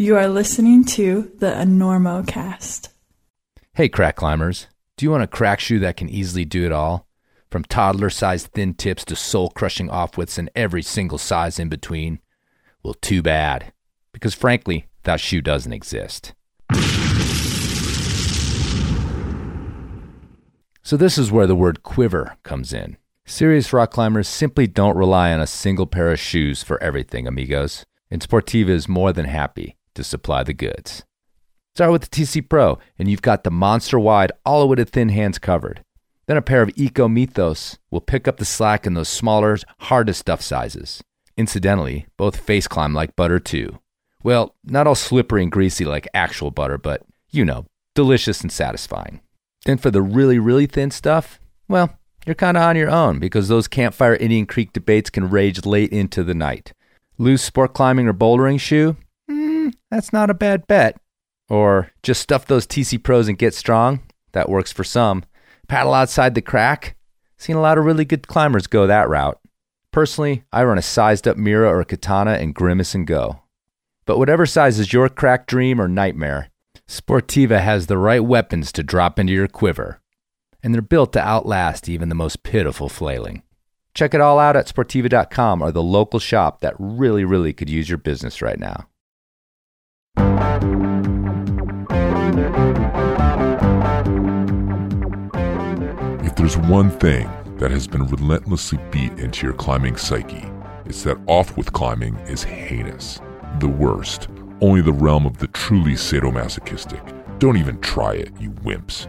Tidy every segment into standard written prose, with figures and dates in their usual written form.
You are listening to the Enormocast. Hey, crack climbers. Do you want a crack shoe that can easily do it all? From toddler-sized thin tips to soul-crushing off-widths and every single size in between? Well, too bad. Because frankly, that shoe doesn't exist. So this is where the word quiver comes in. Serious rock climbers simply don't rely on a single pair of shoes for everything, amigos. And Sportiva is more than happy to supply the goods. Start with the TC Pro, and you've got the monster-wide, all-awaited thin hands covered. Then a pair of Eco Mythos will pick up the slack in those smaller, hard-to-stuff sizes. Incidentally, both face climb like butter, too. Well, not all slippery and greasy like actual butter, but, you know, delicious and satisfying. Then for the really, really thin stuff, well, you're kind of on your own, because those campfire Indian Creek debates can rage late into the night. Loose sport climbing or bouldering shoe? That's not a bad bet. Or just stuff those TC Pros and get strong. That works for some. Paddle outside the crack. Seen a lot of really good climbers go that route. Personally, I run a sized up Mira or a Katana and grimace and go. But whatever size is your crack dream or nightmare, Sportiva has the right weapons to drop into your quiver. And they're built to outlast even the most pitiful flailing. Check it all out at Sportiva.com or the local shop that really, really could use your business right now. If there's one thing that has been relentlessly beat into your climbing psyche, it's that off-width climbing is heinous, the worst, only the realm of the truly sadomasochistic. Don't even try it, you wimps,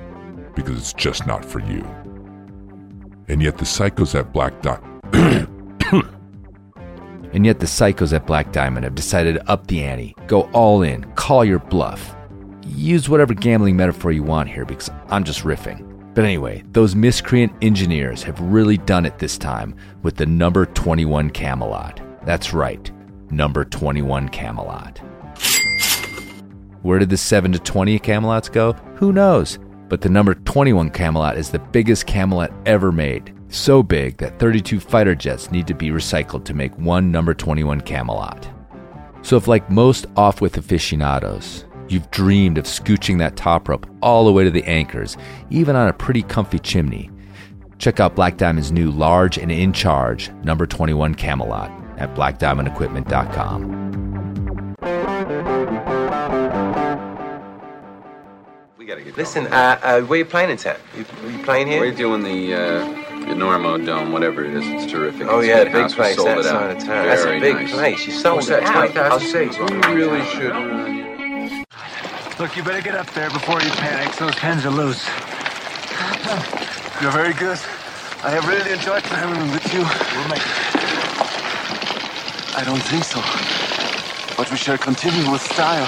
because it's just not for you. And yet the psychos at Black Diamond... And yet the psychos at Black Diamond have decided to up the ante, go all in, call your bluff. Use whatever gambling metaphor you want here because I'm just riffing. But anyway, those miscreant engineers have really done it this time with the number 21 Camelot. That's right, number 21 Camelot. Where did the 7 to 20 Camelots go? Who knows? But the number 21 Camelot is the biggest Camelot ever made. So big that 32 fighter jets need to be recycled to make one number 21 Camelot. So if like most off-width aficionados, you've dreamed of scooching that top rope all the way to the anchors, even on a pretty comfy chimney, check out Black Diamond's new large and in charge number 21 Camelot at blackdiamondequipment.com. We gotta get Listen, where are you playing in town? You playing here? We're doing the... Enormo Dome, whatever it is, it's terrific. Oh, yeah, big place, that side of town. That's a big place. You sold it out. I'll see. You really should. Look, you better get up there before you panic. Those pins are loose. You're very good. I have really enjoyed climbing with you. We'll make it. I don't think so. But we shall continue with style.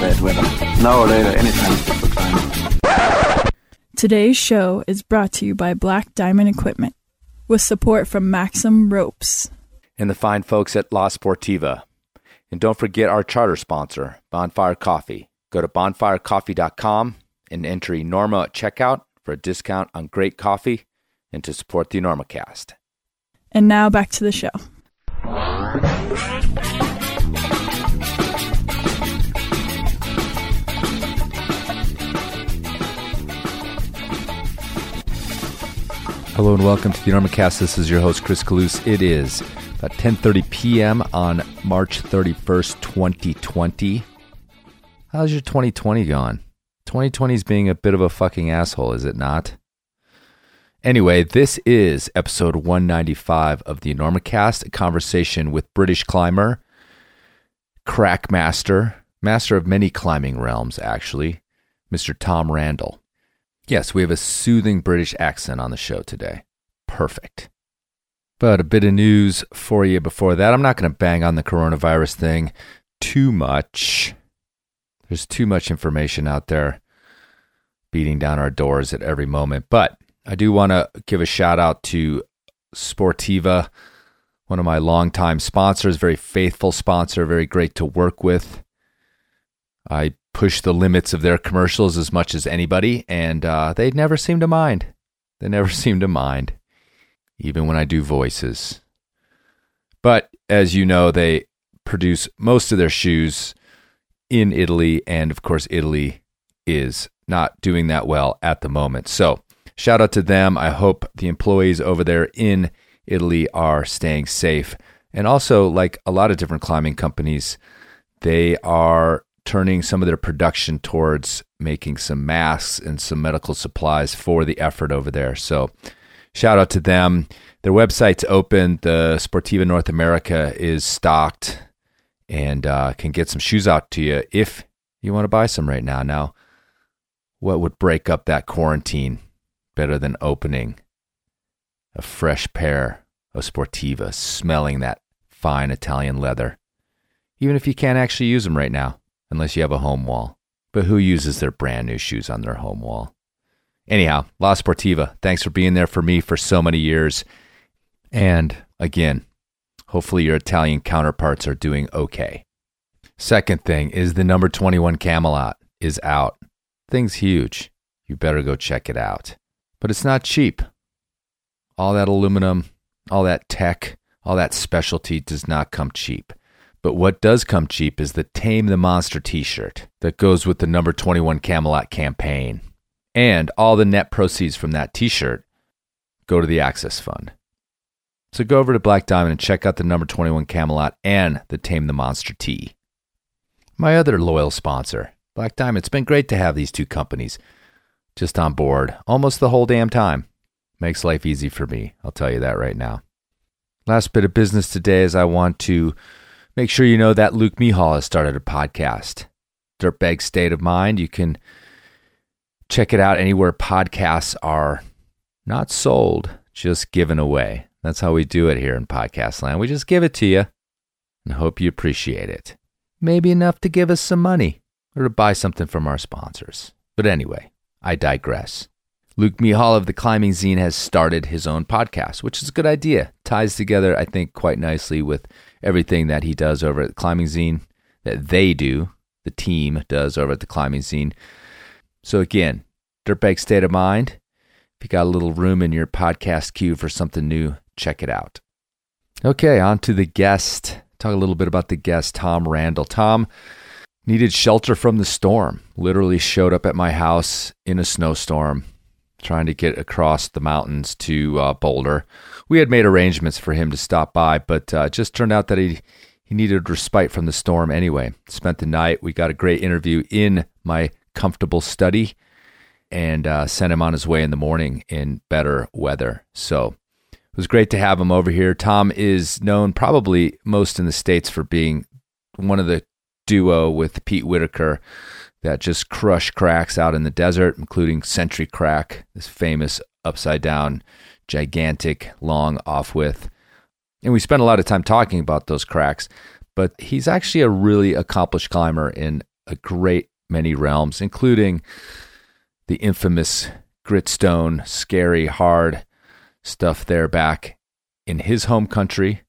Bad weather. Now or later, anytime. Today's show is brought to you by Black Diamond Equipment, with support from Maxim Ropes and the fine folks at La Sportiva. And don't forget our charter sponsor, Bonfire Coffee. Go to bonfirecoffee.com and enter Enorma at checkout for a discount on great coffee and to support the Enormocast. And now back to the show. Hello and welcome to the Enormocast. This is your host, Chris Calouse. It is about 10:30 p.m. on March 31st, 2020. How's your 2020 gone? 2020 is being a bit of a fucking asshole, is it not? Anyway, this is episode 195 of the Enormocast, a conversation with British climber, crack master of many climbing realms, actually, Mr. Tom Randall. Yes, we have a soothing British accent on the show today. Perfect. But a bit of news for you before that. I'm not going to bang on the coronavirus thing too much. There's too much information out there beating down our doors at every moment. But I do want to give a shout out to Sportiva, one of my longtime sponsors, very faithful sponsor, very great to work with. I push the limits of their commercials as much as anybody, and they never seem to mind. They never seem to mind, even when I do voices. But as you know, they produce most of their shoes in Italy, and of course, Italy is not doing that well at the moment. So shout out to them. I hope the employees over there in Italy are staying safe. And also, like a lot of different climbing companies, they are turning some of their production towards making some masks and some medical supplies for the effort over there. So shout out to them. Their website's open. The Sportiva North America is stocked and can get some shoes out to you if you want to buy some right now. Now, what would break up that quarantine better than opening a fresh pair of Sportiva, smelling that fine Italian leather, even if you can't actually use them right now, unless you have a home wall. But who uses their brand new shoes on their home wall? Anyhow, La Sportiva, thanks for being there for me for so many years. And again, hopefully your Italian counterparts are doing okay. Second thing is the number 21 Camelot is out. Thing's huge. You better go check it out. But it's not cheap. All that aluminum, all that tech, all that specialty does not come cheap. But what does come cheap is the Tame the Monster t-shirt that goes with the number 21 Camelot campaign. And all the net proceeds from that t-shirt go to the Access Fund. So go over to Black Diamond and check out the number 21 Camelot and the Tame the Monster tee. My other loyal sponsor, Black Diamond. It's been great to have these two companies just on board almost the whole damn time. Makes life easy for me, I'll tell you that right now. Last bit of business today is I want to make sure you know that Luke Mehall has started a podcast, Dirtbag State of Mind. You can check it out anywhere podcasts are not sold, just given away. That's how we do it here in podcast land. We just give it to you and hope you appreciate it. Maybe enough to give us some money or to buy something from our sponsors. But anyway, I digress. Luke Mehall of The Climbing Zine has started his own podcast, which is a good idea. Ties together, I think, quite nicely with everything that he does over at The Climbing Zine, that they do, the team does over at The Climbing Zine. So again, Dirtbag State of Mind. If you got a little room in your podcast queue for something new, check it out. Okay, on to the guest. Talk a little bit about the guest, Tom Randall. Tom needed shelter from the storm. Literally showed up at my house in a snowstorm, trying to get across the mountains to Boulder. We had made arrangements for him to stop by, but it just turned out that he needed respite from the storm anyway. Spent the night. We got a great interview in my comfortable study and sent him on his way in the morning in better weather. So it was great to have him over here. Tom is known probably most in the States for being one of the duo with Pete Whitaker that just crush cracks out in the desert, including Century Crack, this famous upside down, gigantic, long off width. And we spent a lot of time talking about those cracks, but he's actually a really accomplished climber in a great many realms, including the infamous gritstone, scary, hard stuff there back in his home country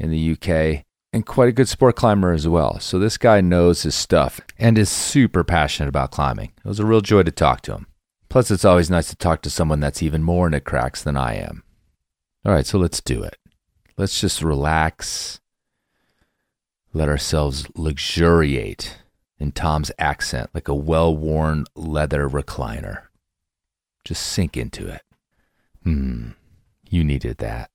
in the UK, and quite a good sport climber as well. So this guy knows his stuff and is super passionate about climbing. It was a real joy to talk to him. Plus, it's always nice to talk to someone that's even more into cracks than I am. All right, so let's do it. Let's just relax, let ourselves luxuriate in Tom's accent like a well-worn leather recliner. Just sink into it. You needed that.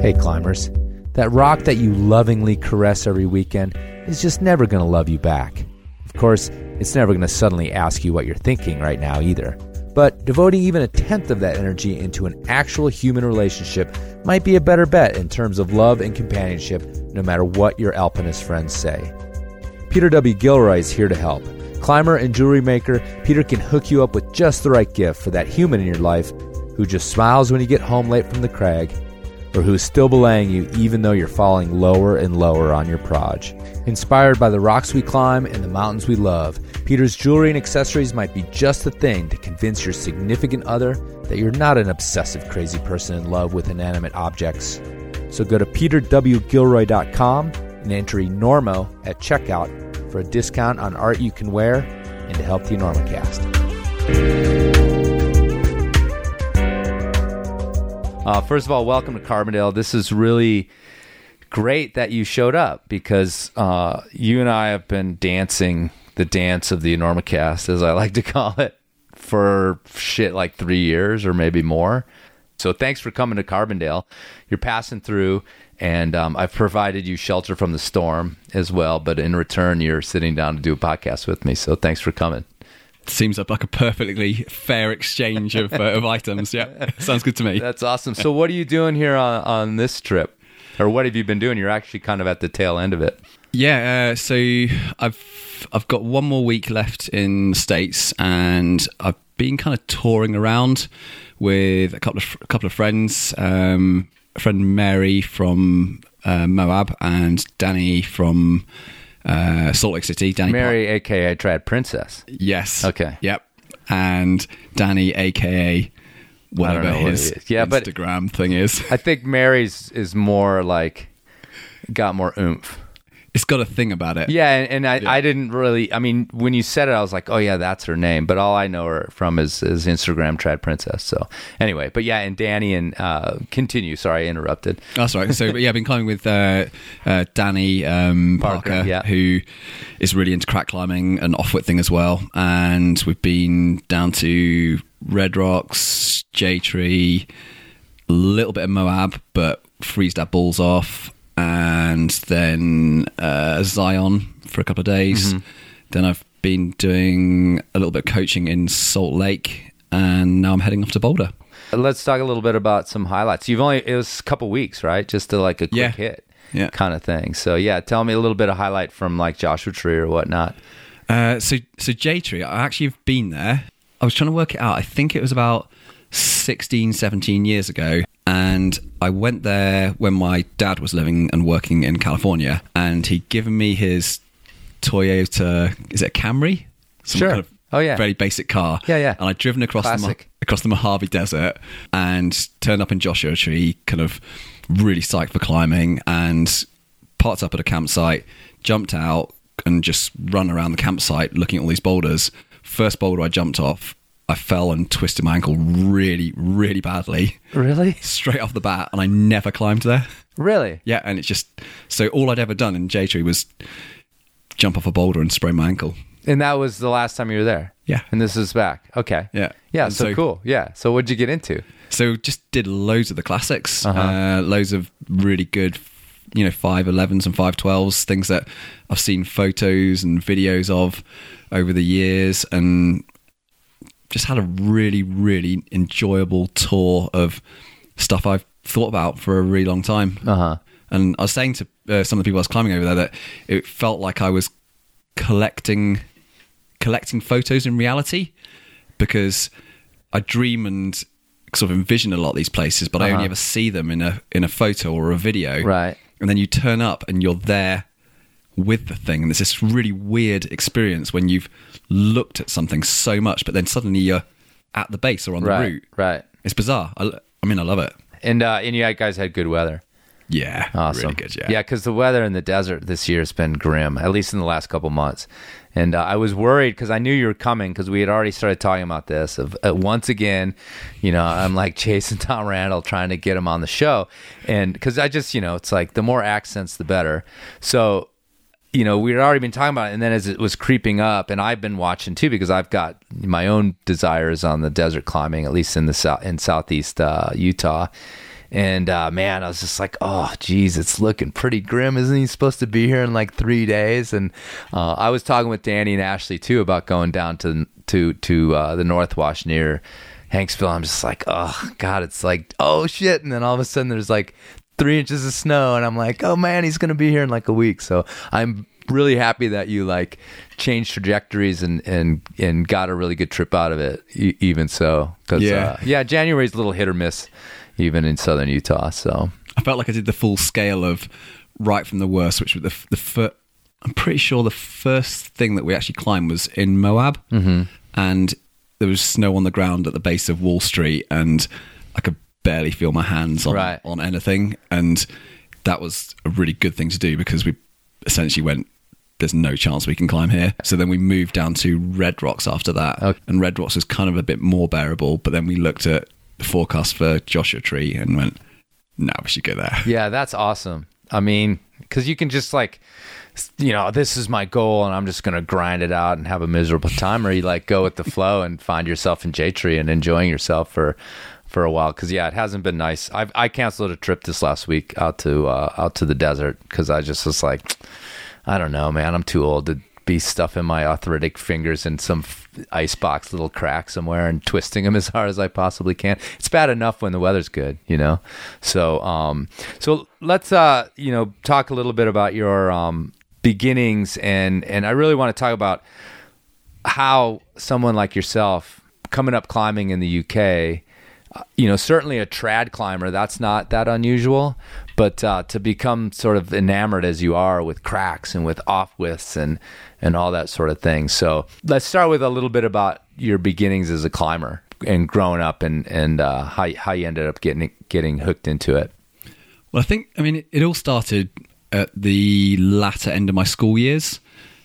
Hey climbers, that rock that you lovingly caress every weekend is just never going to love you back. Of course, it's never going to suddenly ask you what you're thinking right now either. But devoting even a tenth of that energy into an actual human relationship might be a better bet in terms of love and companionship, no matter what your alpinist friends say. Peter W. Gilroy is here to help. Climber and jewelry maker, Peter can hook you up with just the right gift for that human in your life who just smiles when you get home late from the crag, or who's still belaying you even though you're falling lower and lower on your proj. Inspired by the rocks we climb and the mountains we love, Peter's jewelry and accessories might be just the thing to convince your significant other that you're not an obsessive crazy person in love with inanimate objects. So go to peterwgilroy.com and enter Enormo at checkout for a discount on art you can wear and to help the Enormocast. First of all, welcome to Carbondale. This is really great that you showed up because you and I have been dancing the dance of the Enormocast, as I like to call it, for shit like 3 years or maybe more. So thanks for coming to Carbondale. You're passing through, and I've provided you shelter from the storm as well, but in return, you're sitting down to do a podcast with me. So thanks for coming. Seems like a perfectly fair exchange of items. Yeah, sounds good to me. That's awesome. So what are you doing here on this trip? Or what have you been doing? You're actually kind of at the tail end of it. Yeah, so I've got one more week left in the States, and I've been kind of touring around with a couple of friends, a friend Mary from Moab and Danny from... Salt Lake City, Danny Parker. Mary, a.k.a. Trad Princess. Yes. Okay. Yep. And Danny, a.k.a. whatever his Instagram thing is. I think Mary's is more like, got more oomph. It's got a thing about it. Yeah, and I didn't really, I mean, when you said it, I was like, oh yeah, that's her name. But all I know her from is Instagram, Trad Princess. So anyway, but yeah, and Danny and, continue, sorry, I interrupted. That's right. So but yeah, I've been climbing with Danny Parker yeah. who is really into crack climbing and off-whit thing as well. And we've been down to Red Rocks, J Tree, a little bit of Moab, but freeze that balls off. And then Zion for a couple of days. Mm-hmm. Then I've been doing a little bit of coaching in Salt Lake, and now I'm heading off to Boulder. Let's talk a little bit about some highlights. It was a couple of weeks, right? Just to like a quick hit kind of thing. So yeah, tell me a little bit of highlight from like Joshua Tree or whatnot. So J Tree, I actually have been there. I was trying to work it out. I think it was about 16, 17 years ago. And I went there when my dad was living and working in California, and he'd given me his Toyota, is it a Camry? Kind of very basic car. Yeah, yeah. And I'd driven across the Mojave Desert and turned up in Joshua Tree, kind of really psyched for climbing, and parked up at a campsite, jumped out and just run around the campsite looking at all these boulders. First boulder I jumped off, I fell and twisted my ankle really, really badly. Really? Straight off the bat, and I never climbed there. Really? Yeah, and it's just... So all I'd ever done in J Tree was jump off a boulder and sprain my ankle. And that was the last time you were there? Yeah. And this is back? Okay. Yeah. Yeah, so cool. Yeah. So what'd you get into? So just did loads of the classics. Uh-huh. Loads of really good, 511s and 512s, things that I've seen photos and videos of over the years, and... just had a really, really enjoyable tour of stuff I've thought about for a really long time. Uh-huh. And I was saying to some of the people I was climbing over there that it felt like I was collecting photos in reality, because I dream and sort of envision a lot of these places, but I only ever see them in a photo or a video. Right. And then you turn up and you're there with the thing, and there's this really weird experience when you've looked at something so much, but then suddenly you're at the base or on the route. Right, it's bizarre. I love it. And you guys had good weather. Yeah, awesome. Really good. Yeah, because the weather in the desert this year has been grim, at least in the last couple months. And I was worried because I knew you were coming, because we had already started talking about this. Once again, I'm like chasing Tom Randall, trying to get him on the show, and because I just it's like the more accents the better. So. We'd already been talking about it, and then as it was creeping up, and I've been watching too, because I've got my own desires on the desert climbing, at least in the southeast Utah. And man, I was just like, oh, geez, it's looking pretty grim. Isn't he supposed to be here in like 3 days? And I was talking with Danny and Ashley too about going down to the Northwash near Hanksville. I'm just like, oh God, it's like, oh shit. And then all of a sudden there's like 3 inches of snow, and I'm like, oh man, he's gonna be here in like a week. So I'm really happy that you like changed trajectories and got a really good trip out of it, even so, because January's a little hit or miss even in southern Utah. So I felt like I did the full scale of right from the worst, which was I'm pretty sure the first thing that we actually climbed was in Moab. Mm-hmm. And there was snow on the ground at the base of Wall Street, and I could barely feel my hands on anything. And that was a really good thing to do because we essentially went, there's no chance we can climb here. So then we moved down to Red Rocks after that. Okay. And Red Rocks was kind of a bit more bearable. But then we looked at the forecast for Joshua Tree and went, no, we should go there. Yeah, that's awesome. I mean, because you can just like, you know, this is my goal and I'm just going to grind it out and have a miserable time. Or you like go with the flow and find yourself in J-Tree and enjoying yourself for a while. Because, yeah, it hasn't been nice. I canceled a trip this last week out to the desert because I just was like, I don't know, man, I'm too old to be stuffing my arthritic fingers in some icebox little crack somewhere and twisting them as hard as I possibly can. It's bad enough when the weather's good, you know? So let's, you know, talk a little bit about your beginnings. And I really want to talk about how someone like yourself coming up climbing in the UK, you know, certainly a trad climber, that's not that unusual, but to become sort of enamored as you are with cracks and with off-whiffs and all that sort of thing. So let's start with a little bit about your beginnings as a climber and growing up and how you ended up getting hooked into it. Well, I think, I mean, it all started at the latter end of my school years.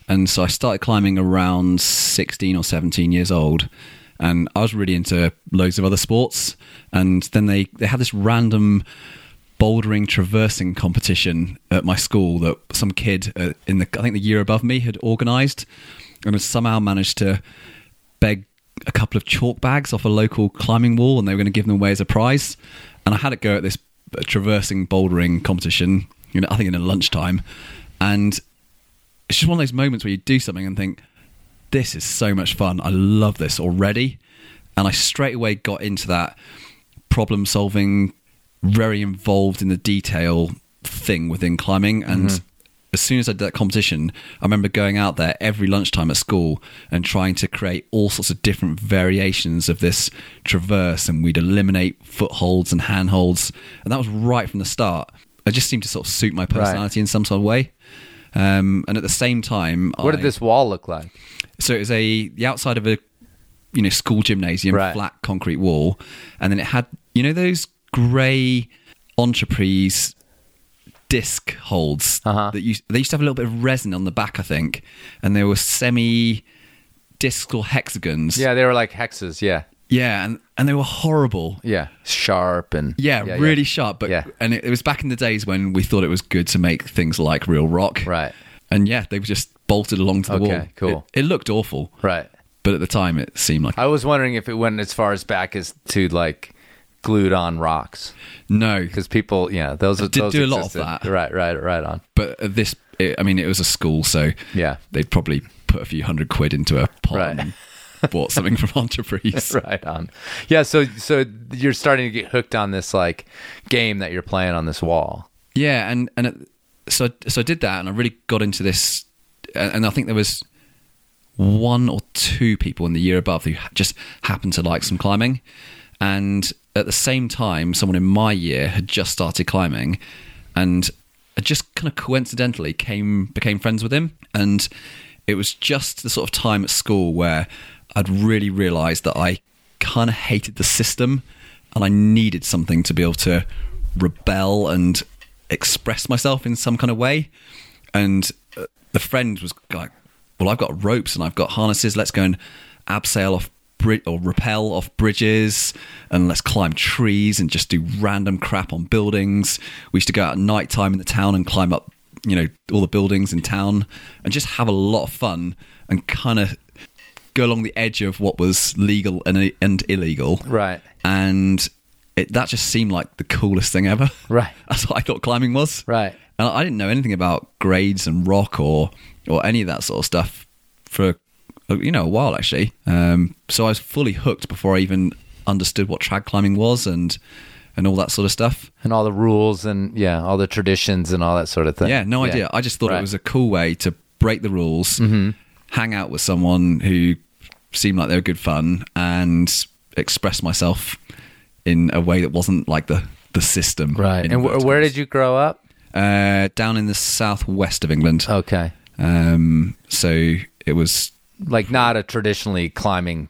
And so I started climbing around 16 or 17 years old. And I was really into loads of other sports. And then they had this random bouldering traversing competition at my school that some kid I think the year above me had organised, and had somehow managed to beg a couple of chalk bags off a local climbing wall, and they were going to give them away as a prize. And I had a go at this traversing bouldering competition, you know, I think in a lunchtime. And it's just one of those moments where you do something and think, this is so much fun. I love this already. And I straight away got into that problem solving, very involved in the detail thing within climbing. And as soon as I did that competition, I remember going out there every lunchtime at school and trying to create all sorts of different variations of this traverse. And we'd eliminate footholds and handholds. And that was right from the start. I just seemed to sort of suit my personality in some sort of way. And at the same time... What did this wall look like? So it was the outside of a, you know, school gymnasium, flat concrete wall. And then it had, you know, those grey entreprise disc holds that they used to have a little bit of resin on the back, I think. And they were semi-discs or hexagons. Yeah, they were like hexes, yeah. Yeah, and they were horrible. Yeah, sharp and... Yeah, really sharp. But And it was back in the days when we thought it was good to make things like real rock. Right. And yeah, they were just bolted along to the wall. Okay, cool. It looked awful. Right. But at the time, it seemed like... I was wondering if it went as far as back as to like glued on rocks. No. Because people, yeah, those do a lot of that. Right on. But it was a school, so yeah, they'd probably put a few £100 into a pot and bought something from Entreprise. Right on. Yeah, so you're starting to get hooked on this like game that you're playing on this wall. Yeah, and it, so I did that, and I really got into this. And I think there was one or two people in the year above who just happened to like some climbing. And at the same time, someone in my year had just started climbing, and I just kind of coincidentally became friends with him. And it was just the sort of time at school where I'd really realised that I kind of hated the system, and I needed something to be able to rebel and express myself in some kind of way. And the friend was like, well, I've got ropes and I've got harnesses. Let's go and abseil off or rappel off bridges, and let's climb trees and just do random crap on buildings. We used to go out at night time in the town and climb up, you know, all the buildings in town and just have a lot of fun and kind of go along the edge of what was legal and illegal. Right. And that just seemed like the coolest thing ever. Right. That's what I thought climbing was. Right. And I didn't know anything about grades and rock or any of that sort of stuff for, you know, a while actually. So I was fully hooked before I even understood what trad climbing was and all that sort of stuff. And all the rules and, yeah, all the traditions and all that sort of thing. Yeah, no idea. I just thought it was a cool way to break the rules, hang out with someone who seemed like they were good fun, and express myself in a way that wasn't like the system. Right. And where did you grow up? Down in the southwest of England. Okay. So it was... Like not a traditionally climbing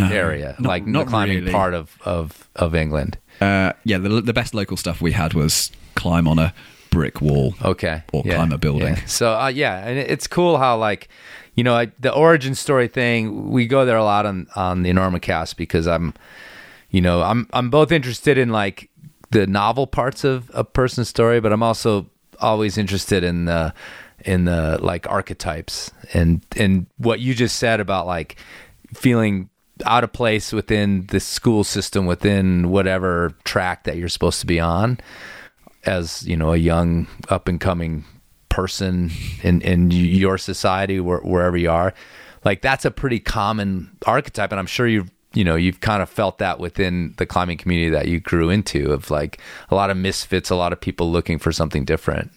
area, not, like not the climbing really. Part of England. Yeah, the best local stuff we had was climb on a brick wall, okay, or climb a building. Yeah. So yeah, and it's cool how like, you know, the origin story thing. We go there a lot on the Enormocast because I'm both interested in like the novel parts of a person's story, but I'm also always interested in the like archetypes and what you just said about like feeling out of place within the school system, within whatever track that you're supposed to be on as, you know, a young up and coming person in your society, wherever you are. Like that's a pretty common archetype. And I'm sure you've kind of felt that within the climbing community that you grew into, of like a lot of misfits, a lot of people looking for something different.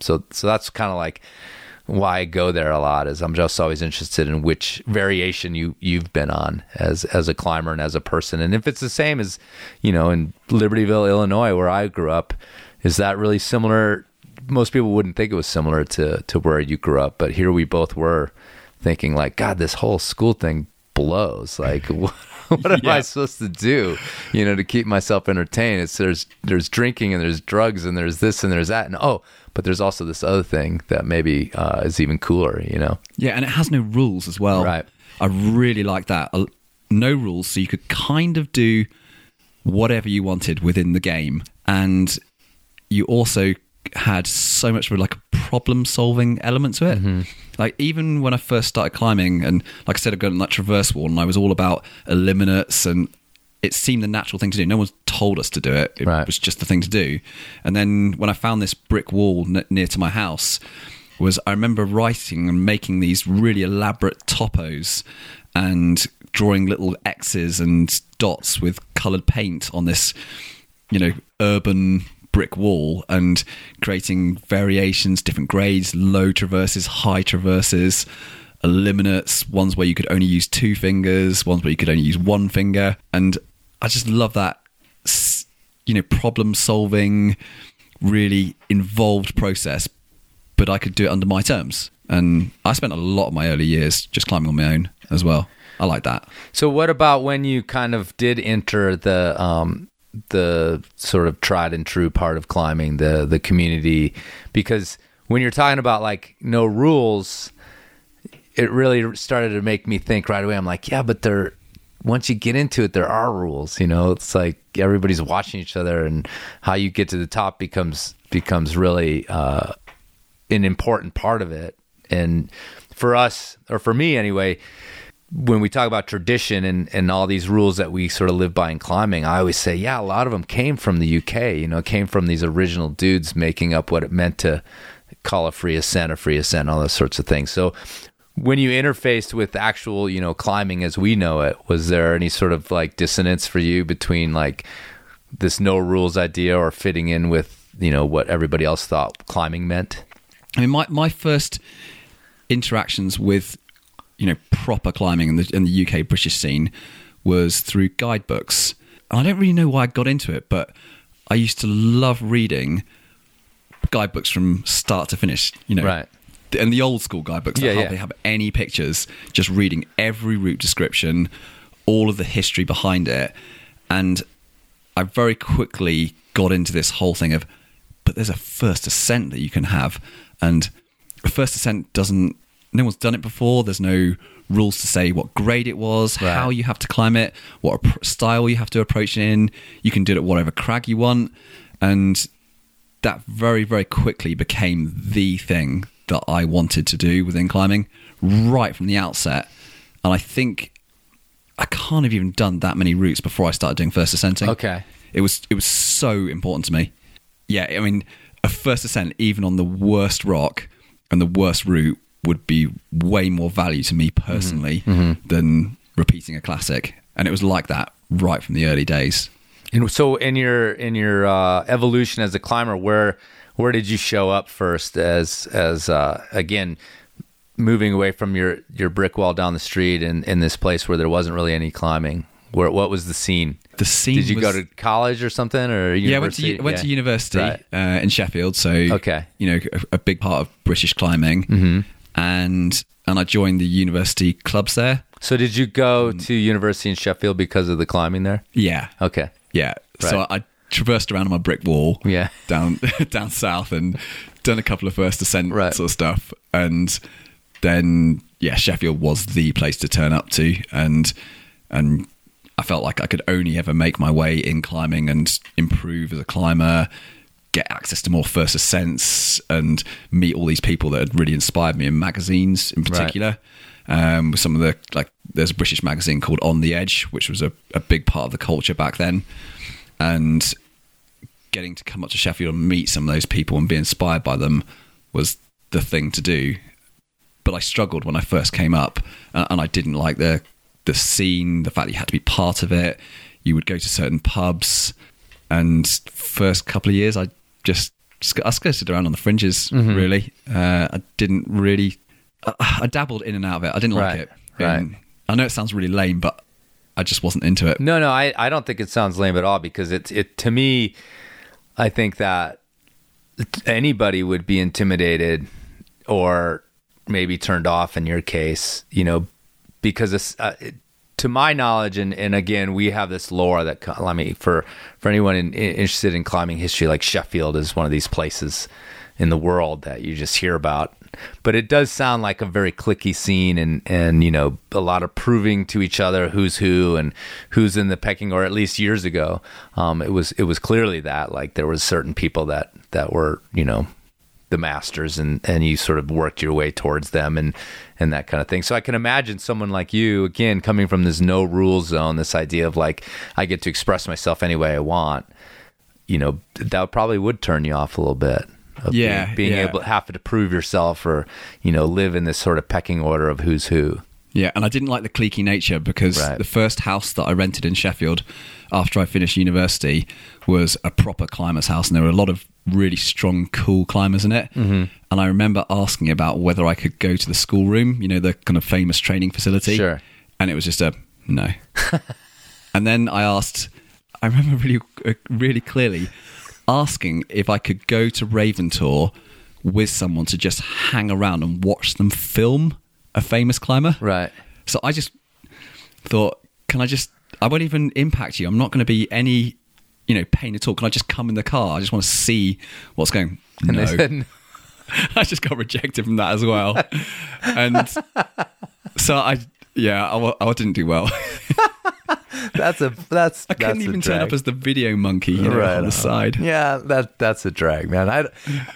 So that's kind of like why I go there a lot, is I'm just always interested in which variation you've been on as a climber and as a person. And if it's the same as, you know, in Libertyville, Illinois, where I grew up, is that really similar? Most people wouldn't think it was similar to where you grew up, but here we both were thinking like, God, this whole school thing blows. Like, what am I supposed to do, you know, to keep myself entertained? It's there's drinking and there's drugs and there's this and there's that, and but there's also this other thing that maybe is even cooler, you know? Yeah, and it has no rules as well. Right. I really like that. No rules, so you could kind of do whatever you wanted within the game, and you also had so much of like a problem-solving element to it. Mm-hmm. Like even when I first started climbing, and like I said, I've got on that traverse wall, and I was all about eliminates, and it seemed the natural thing to do. No one's told us to do it. It right. was just the thing to do. And then when I found this brick wall near to my house, I remember writing and making these really elaborate topos and drawing little X's and dots with coloured paint on this, you know, urban brick wall, and creating variations, different grades, low traverses, high traverses, eliminates, ones where you could only use two fingers, ones where you could only use one finger. And I just love that, you know, problem solving, really involved process, but I could do it under my terms. And I spent a lot of my early years just climbing on my own as well. I like that. So what about when you kind of did enter the sort of tried and true part of climbing, the community? Because when you're talking about like no rules, it really started to make me think right away. I'm like, yeah, but once you get into it, there are rules, you know. It's like everybody's watching each other, and how you get to the top becomes really an important part of it. And for us, or for me anyway, when we talk about tradition and all these rules that we sort of live by in climbing, I always say, yeah, a lot of them came from the UK, you know, came from these original dudes making up what it meant to call a free ascent, all those sorts of things. So when you interfaced with actual, you know, climbing as we know it, was there any sort of like dissonance for you between like this no rules idea or fitting in with, you know, what everybody else thought climbing meant? I mean, my first interactions with, you know, proper climbing in the UK British scene was through guidebooks. And I don't really know why I got into it, but I used to love reading guidebooks from start to finish, you know, right. And the old school guidebooks that hardly have any pictures, just reading every route description, all of the history behind it. And I very quickly got into this whole thing of, but there's a first ascent that you can have. And a first ascent no one's done it before. There's no rules to say what grade it was, right. How you have to climb it, what style you have to approach it in. You can do it at whatever crag you want. And that very, very quickly became the thing that I wanted to do within climbing right from the outset. And I think I can't have even done that many routes before I started doing first ascending. Okay. It was so important to me. Yeah, I mean, a first ascent, even on the worst rock and the worst route, would be way more value to me personally mm-hmm. than repeating a classic. And it was like that right from the early days. And so in your evolution as a climber, where did you show up first as again, moving away from your brick wall down the street and in this place where there wasn't really any climbing? What was the scene? The scene. Did you go to college or something, or university? Yeah, I went to university in Sheffield. So okay. You know, a big part of British climbing. Mm-hmm. And and I joined the university clubs there. So did you go to university in Sheffield because of the climbing there? Yeah. Okay. Yeah. Right. So I traversed around on my brick wall down south and done a couple of first ascent sort of stuff. And then, yeah, Sheffield was the place to turn up to. And I felt like I could only ever make my way in climbing and improve as a climber, get access to more first ascents and meet all these people that had really inspired me in magazines in particular. Right. Some of the, like, there's a British magazine called On the Edge, which was a big part of the culture back then. And getting to come up to Sheffield and meet some of those people and be inspired by them was the thing to do. But I struggled when I first came up, and I didn't like the scene, the fact that you had to be part of it. You would go to certain pubs, and first couple of years I just skirted around on the fringes, really. I didn't really... I dabbled in and out of it. I didn't like it. And I know it sounds really lame, but I just wasn't into it. No, I don't think it sounds lame at all, because it to me, I think that anybody would be intimidated or maybe turned off in your case, you know, because to my knowledge, and again, we have this lore that, I mean, for anyone interested in climbing history, like Sheffield is one of these places in the world that you just hear about. But it does sound like a very cliquey scene, and you know, a lot of proving to each other who's who and who's in the pecking, or at least years ago, it was clearly that, like, there was certain people that were, you know, the masters, and you sort of worked your way towards them and that kind of thing. So I can imagine someone like you, again, coming from this no rules zone, this idea of like, I get to express myself any way I want, you know, that probably would turn you off a little bit. Being able to have to prove yourself, or, you know, live in this sort of pecking order of who's who. Yeah. And I didn't like the cliquey nature, because the first house that I rented in Sheffield after I finished university was a proper climber's house, and there were a lot of really strong, cool climbers in it. And I remember asking about whether I could go to the schoolroom, you know, the kind of famous training facility. Sure. And it was just a no. And then I asked, I remember really clearly asking if I could go to Raventor with someone to just hang around and watch them film a famous climber. Right. So I just thought, I won't even impact you. I'm not going to be any, you know, pain at all. Can I just come in the car? I just want to see what's going on. No. I just got rejected from that as well. And so I didn't do well. I couldn't even turn up as the video monkey, you know, on the side. Yeah, that's a drag, man.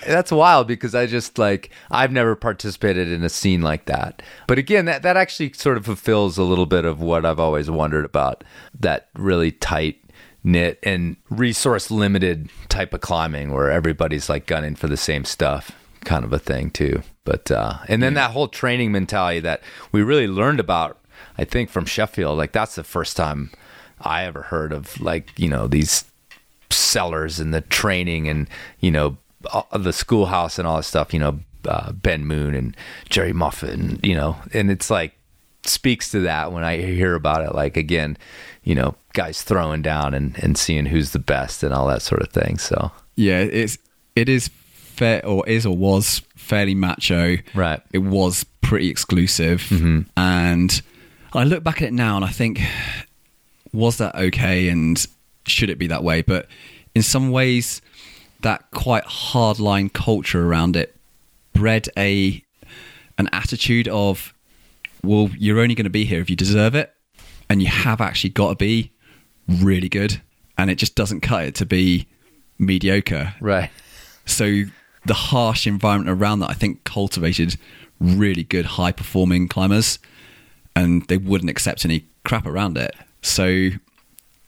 That's wild, because I just, like, I've never participated in a scene like that. But again, that actually sort of fulfills a little bit of what I've always wondered about, that really tight knit and resource limited type of climbing where everybody's like gunning for the same stuff, kind of a thing too. But and then that whole training mentality that we really learned about, I think, from Sheffield, like, that's the first time I ever heard of, like, you know, these cellars and the training and, you know, the schoolhouse and all that stuff, you know, Ben Moon and Jerry Moffat, and, you know, and it's like, speaks to that when I hear about it, like, again, you know, guys throwing down and seeing who's the best and all that sort of thing. So yeah, it is fair, or is, or was fairly macho, right? It was pretty exclusive, and I look back at it now and I think, was that okay, and should it be that way? But in some ways, that quite hardline culture around it bred an attitude of, well, you're only going to be here if you deserve it, and you have actually got to be really good, and it just doesn't cut it to be mediocre. Right. So the harsh environment around that, I think, cultivated really good, high-performing climbers, and they wouldn't accept any crap around it. So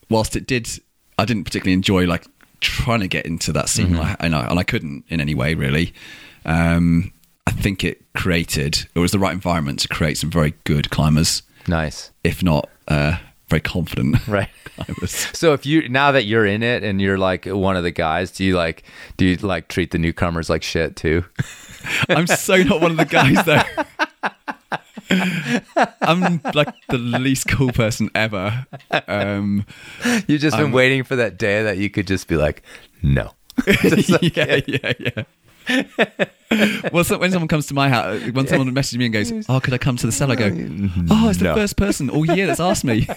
whilst I didn't particularly enjoy, like, trying to get into that scene, and I couldn't in any way, really. I think it was the right environment to create some very good climbers. Nice. If not, very confident. Right. Climbers. So now that you're in it and you're like one of the guys, do you treat the newcomers like shit too? I'm so not one of the guys though. I'm like the least cool person ever. You've just been waiting for that day that you could just be like, no. Just like, yeah. Well, when someone comes to my house, when someone messages me and goes, "Oh, could I come to the cell?" I go, "Oh, it's the first person all year that's asked me."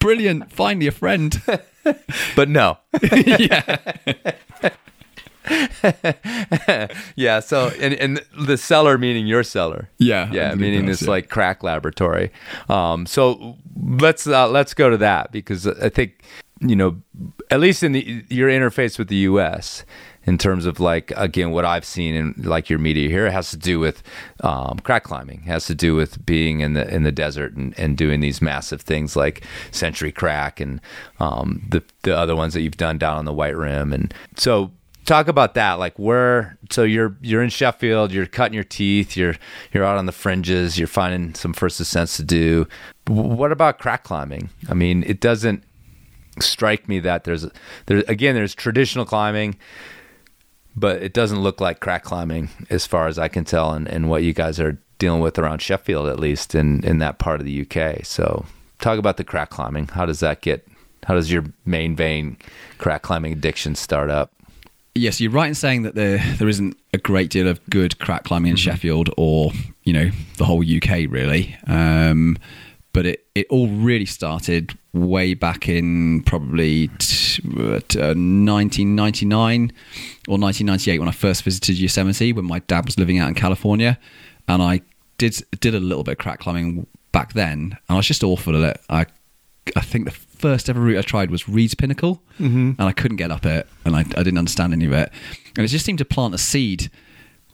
Brilliant, finally a friend. But no. Yeah. So, and the cellar meaning your cellar. Yeah. Yeah. Meaning this like crack laboratory. So let's go to that, because I think, you know, at least in your interface with the U.S. in terms of, like, again, what I've seen in, like, your media here, it has to do with crack climbing. It has to do with being in the desert and doing these massive things like Century Crack and the other ones that you've done down on the White Rim. And so talk about that, like, where, so you're in Sheffield, you're cutting your teeth, you're out on the fringes, you're finding some first ascents to do. What about crack climbing? I mean, it doesn't strike me that there's traditional climbing, but it doesn't look like crack climbing as far as I can tell, and what you guys are dealing with around Sheffield, at least in that part of the UK. So talk about the crack climbing. How does your main vein crack climbing addiction start up? Yes, you're right in saying that there isn't a great deal of good crack climbing in Sheffield or, you know, the whole UK really. But it all really started way back in probably 1999 or 1998 when I first visited Yosemite, when my dad was living out in California, and I did a little bit of crack climbing back then, and I was just awful at it. I think the first ever route I tried was Reed's Pinnacle, and I couldn't get up it, and I didn't understand any of it, and it just seemed to plant a seed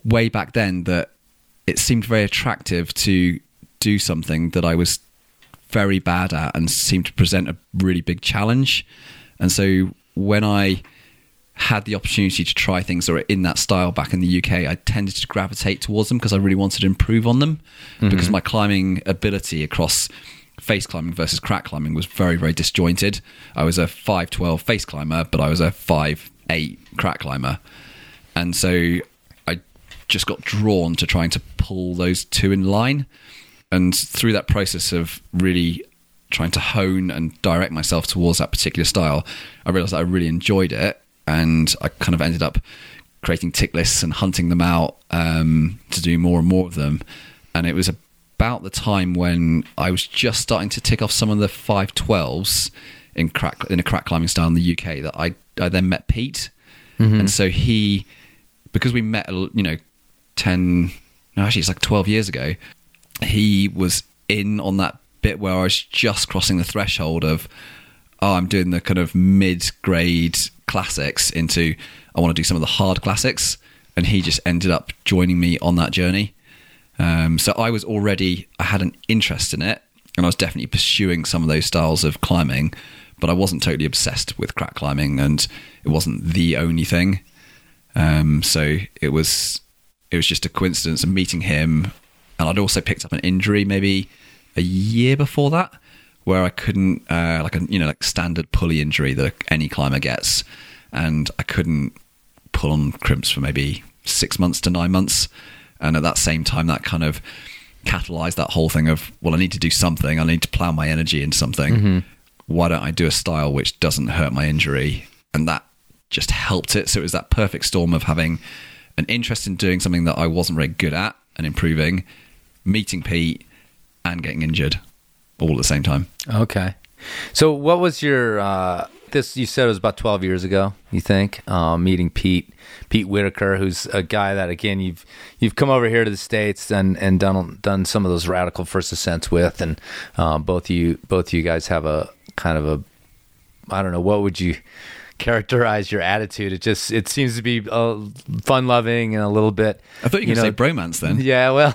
way back then that it seemed very attractive to do something that I was very bad at and seemed to present a really big challenge. And so when I had the opportunity to try things that were in that style back in the UK, I tended to gravitate towards them because I really wanted to improve on them, because my climbing ability across face climbing versus crack climbing was very, very disjointed. I was a 5'12" face climber, but I was a 5'8" crack climber. And so I just got drawn to trying to pull those two in line. And through that process of really trying to hone and direct myself towards that particular style, I realized that I really enjoyed it, and I kind of ended up creating tick lists and hunting them out to do more and more of them. And it was about the time when I was just starting to tick off some of the 5'12s in a crack climbing style in the UK that I then met Pete. And so because we met, 12 years ago, he was in on that bit where I was just crossing the threshold of, I'm doing the kind of mid-grade classics into, I want to do some of the hard classics. And he just ended up joining me on that journey. So I had an interest in it, and I was definitely pursuing some of those styles of climbing, but I wasn't totally obsessed with crack climbing, and it wasn't the only thing. So it was just a coincidence of meeting him. And I'd also picked up an injury maybe a year before that, where I couldn't, like standard pulley injury that any climber gets. And I couldn't pull on crimps for maybe 6 months to 9 months. And at that same time, that kind of catalyzed that whole thing of, well, I need to do something. I need to plow my energy into something. Why don't I do a style which doesn't hurt my injury? And that just helped it. So it was that perfect storm of having an interest in doing something that I wasn't very good at and improving, meeting Pete, and getting injured all at the same time. Okay. So what was your, this you said it was about 12 years ago, you think, meeting Pete Whitaker, who's a guy that, again, you've come over here to the States and done some of those radical first ascents with, and both you guys have a kind of a, I don't know, what would you characterize your attitude? It seems to be fun loving and a little bit. I thought you were going to say bromance then. Yeah, well...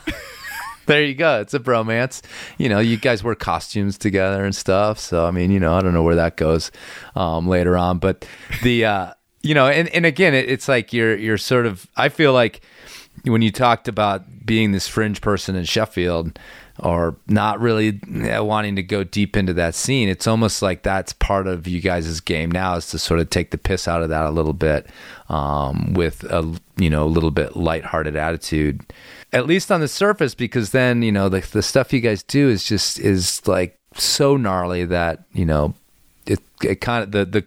There you go. It's a bromance. You know, you guys wear costumes together and stuff. So, I mean, I don't know where that goes later on. But the, and again, it's like you're sort of, I feel like when you talked about being this fringe person in Sheffield or not really wanting to go deep into that scene, it's almost like that's part of you guys' game now, is to sort of take the piss out of that a little bit with a, a little bit lighthearted attitude. At least on the surface, because then, the stuff you guys do is like so gnarly that, it kind of, the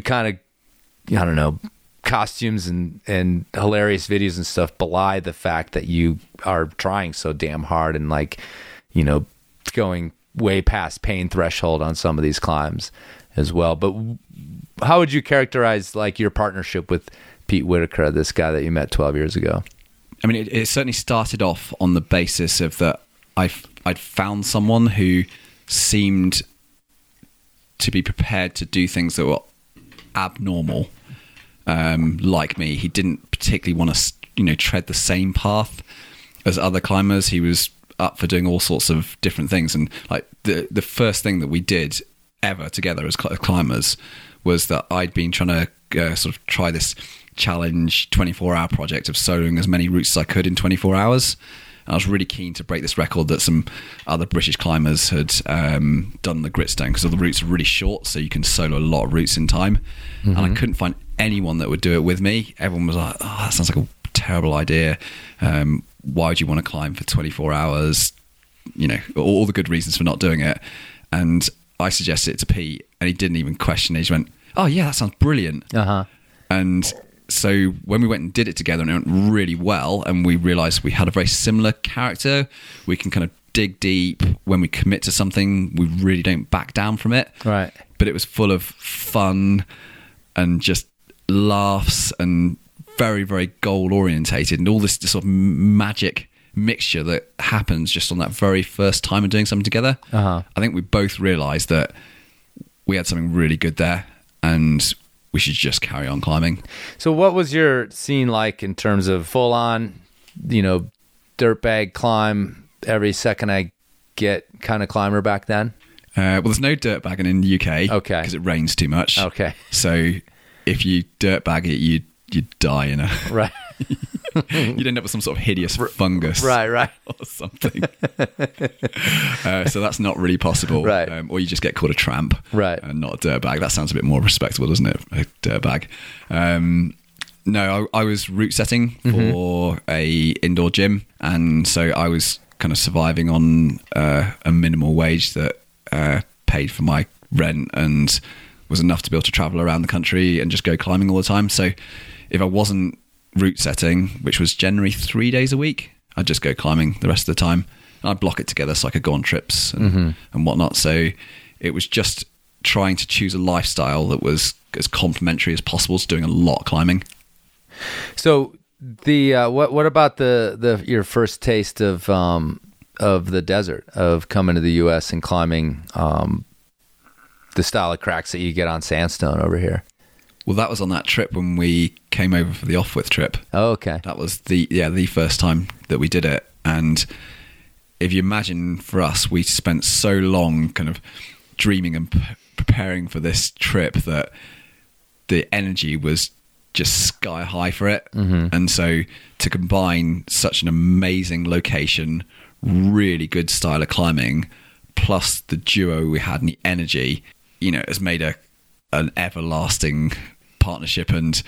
kind of, I don't know, costumes and hilarious videos and stuff belie the fact that you are trying so damn hard and, like, you know, going way past pain threshold on some of these climbs as well. But how would you characterize, like, your partnership with Pete Whitaker, this guy that you met 12 years ago? I mean, it certainly started off on the basis of that I'd found someone who seemed to be prepared to do things that were abnormal, like me. He didn't particularly want to, you know, tread the same path as other climbers. He was up for doing all sorts of different things. And, like, the first thing that we did ever together as climbers was that I'd been trying to sort of try this challenge 24-hour project of soloing as many routes as I could in 24 hours. And I was really keen to break this record that some other British climbers had done the gritstone, because the routes are really short, so you can solo a lot of routes in time. Mm-hmm. And I couldn't find anyone that would do it with me. Everyone was like, oh, that sounds like a terrible idea. Why would you want to climb for 24 hours? You know, all the good reasons for not doing it. And I suggested it to Pete, and he didn't even question it. He just went, oh, yeah, that sounds brilliant. Uh-huh. And so when we went and did it together, and it went really well, and we realised we had a very similar character. We can kind of dig deep. When we commit to something, we really don't back down from it. Right. But it was full of fun and just laughs and very, very goal-orientated, and all this sort of magic mixture that happens just on that very first time of doing something together. Uh-huh. I think we both realised that we had something really good there, and we should just carry on climbing. So what was your scene like in terms of full on, you know, dirtbag climb every second I get kind of climber back then? Well, there's no dirtbagging in the UK. Okay. Because it rains too much. Okay. So if you dirtbag it, you'd die in a... Right. You'd end up with some sort of hideous fungus. Right. Or something. So that's not really possible. Right. Or you just get called a tramp. Right. And not a dirtbag. That sounds a bit more respectable, doesn't it? A dirtbag. No, I was route setting for a indoor gym. And so I was kind of surviving on a minimal wage that paid for my rent and was enough to be able to travel around the country and just go climbing all the time. So if I wasn't route setting, which was generally 3 days a week, I'd just go climbing the rest of the time. I'd block it together so I could go on trips and whatnot. So it was just trying to choose a lifestyle that was as complementary as possible to doing a lot of climbing. So the what about your first taste of the desert, of coming to the US and climbing the style of cracks that you get on sandstone over here? Well, that was on that trip when we came over for the Offwith trip. Oh, okay. That was the first time that we did it. And if you imagine, for us, we spent so long kind of dreaming and preparing for this trip that the energy was just sky high for it. Mm-hmm. And so to combine such an amazing location, really good style of climbing, plus the duo we had and the energy, you know, has made an everlasting partnership and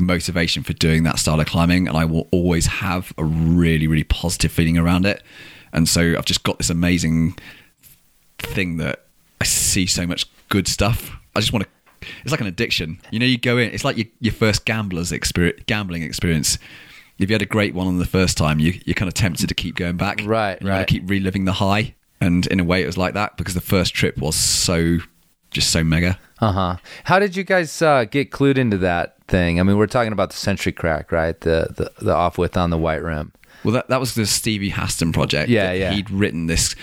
motivation for doing that style of climbing. And I will always have a really, really positive feeling around it. And so I've just got this amazing thing that I see so much good stuff. I just want to, it's like an addiction. You know, you go in, it's like your first gambling experience. If you had a great one on the first time, you're kind of tempted to keep going back. Right. Keep reliving the high. And in a way it was like that, because the first trip was so mega. Uh-huh. How did you guys get clued into that thing? I mean, we're talking about the Century Crack, right? The Offwith on the White Rim. Well, that was the Stevie Haston project. Yeah. He'd written this...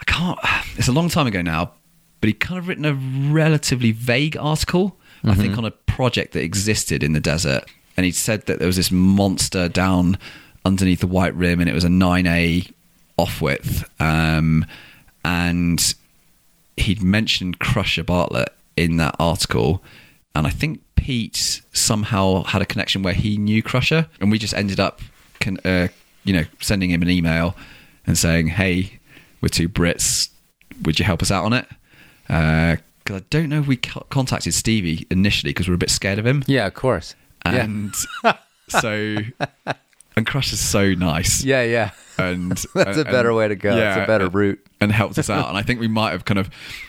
it's a long time ago now, but he'd kind of written a relatively vague article, I think, on a project that existed in the desert. And he'd said that there was this monster down underneath the White Rim, and it was a 9A Offwith. And he'd mentioned Crusher Bartlett in that article, and I think Pete somehow had a connection where he knew Crusher, and we just ended up sending him an email and saying, hey, we're two Brits, would you help us out on it? Because I don't know if we contacted Stevie initially, because we were a bit scared of him. Yeah, of course. And so And Crush is so nice. Yeah, yeah. And that's a better way to go. Yeah, that's a better route. And helped us out. And I think we might have kind of,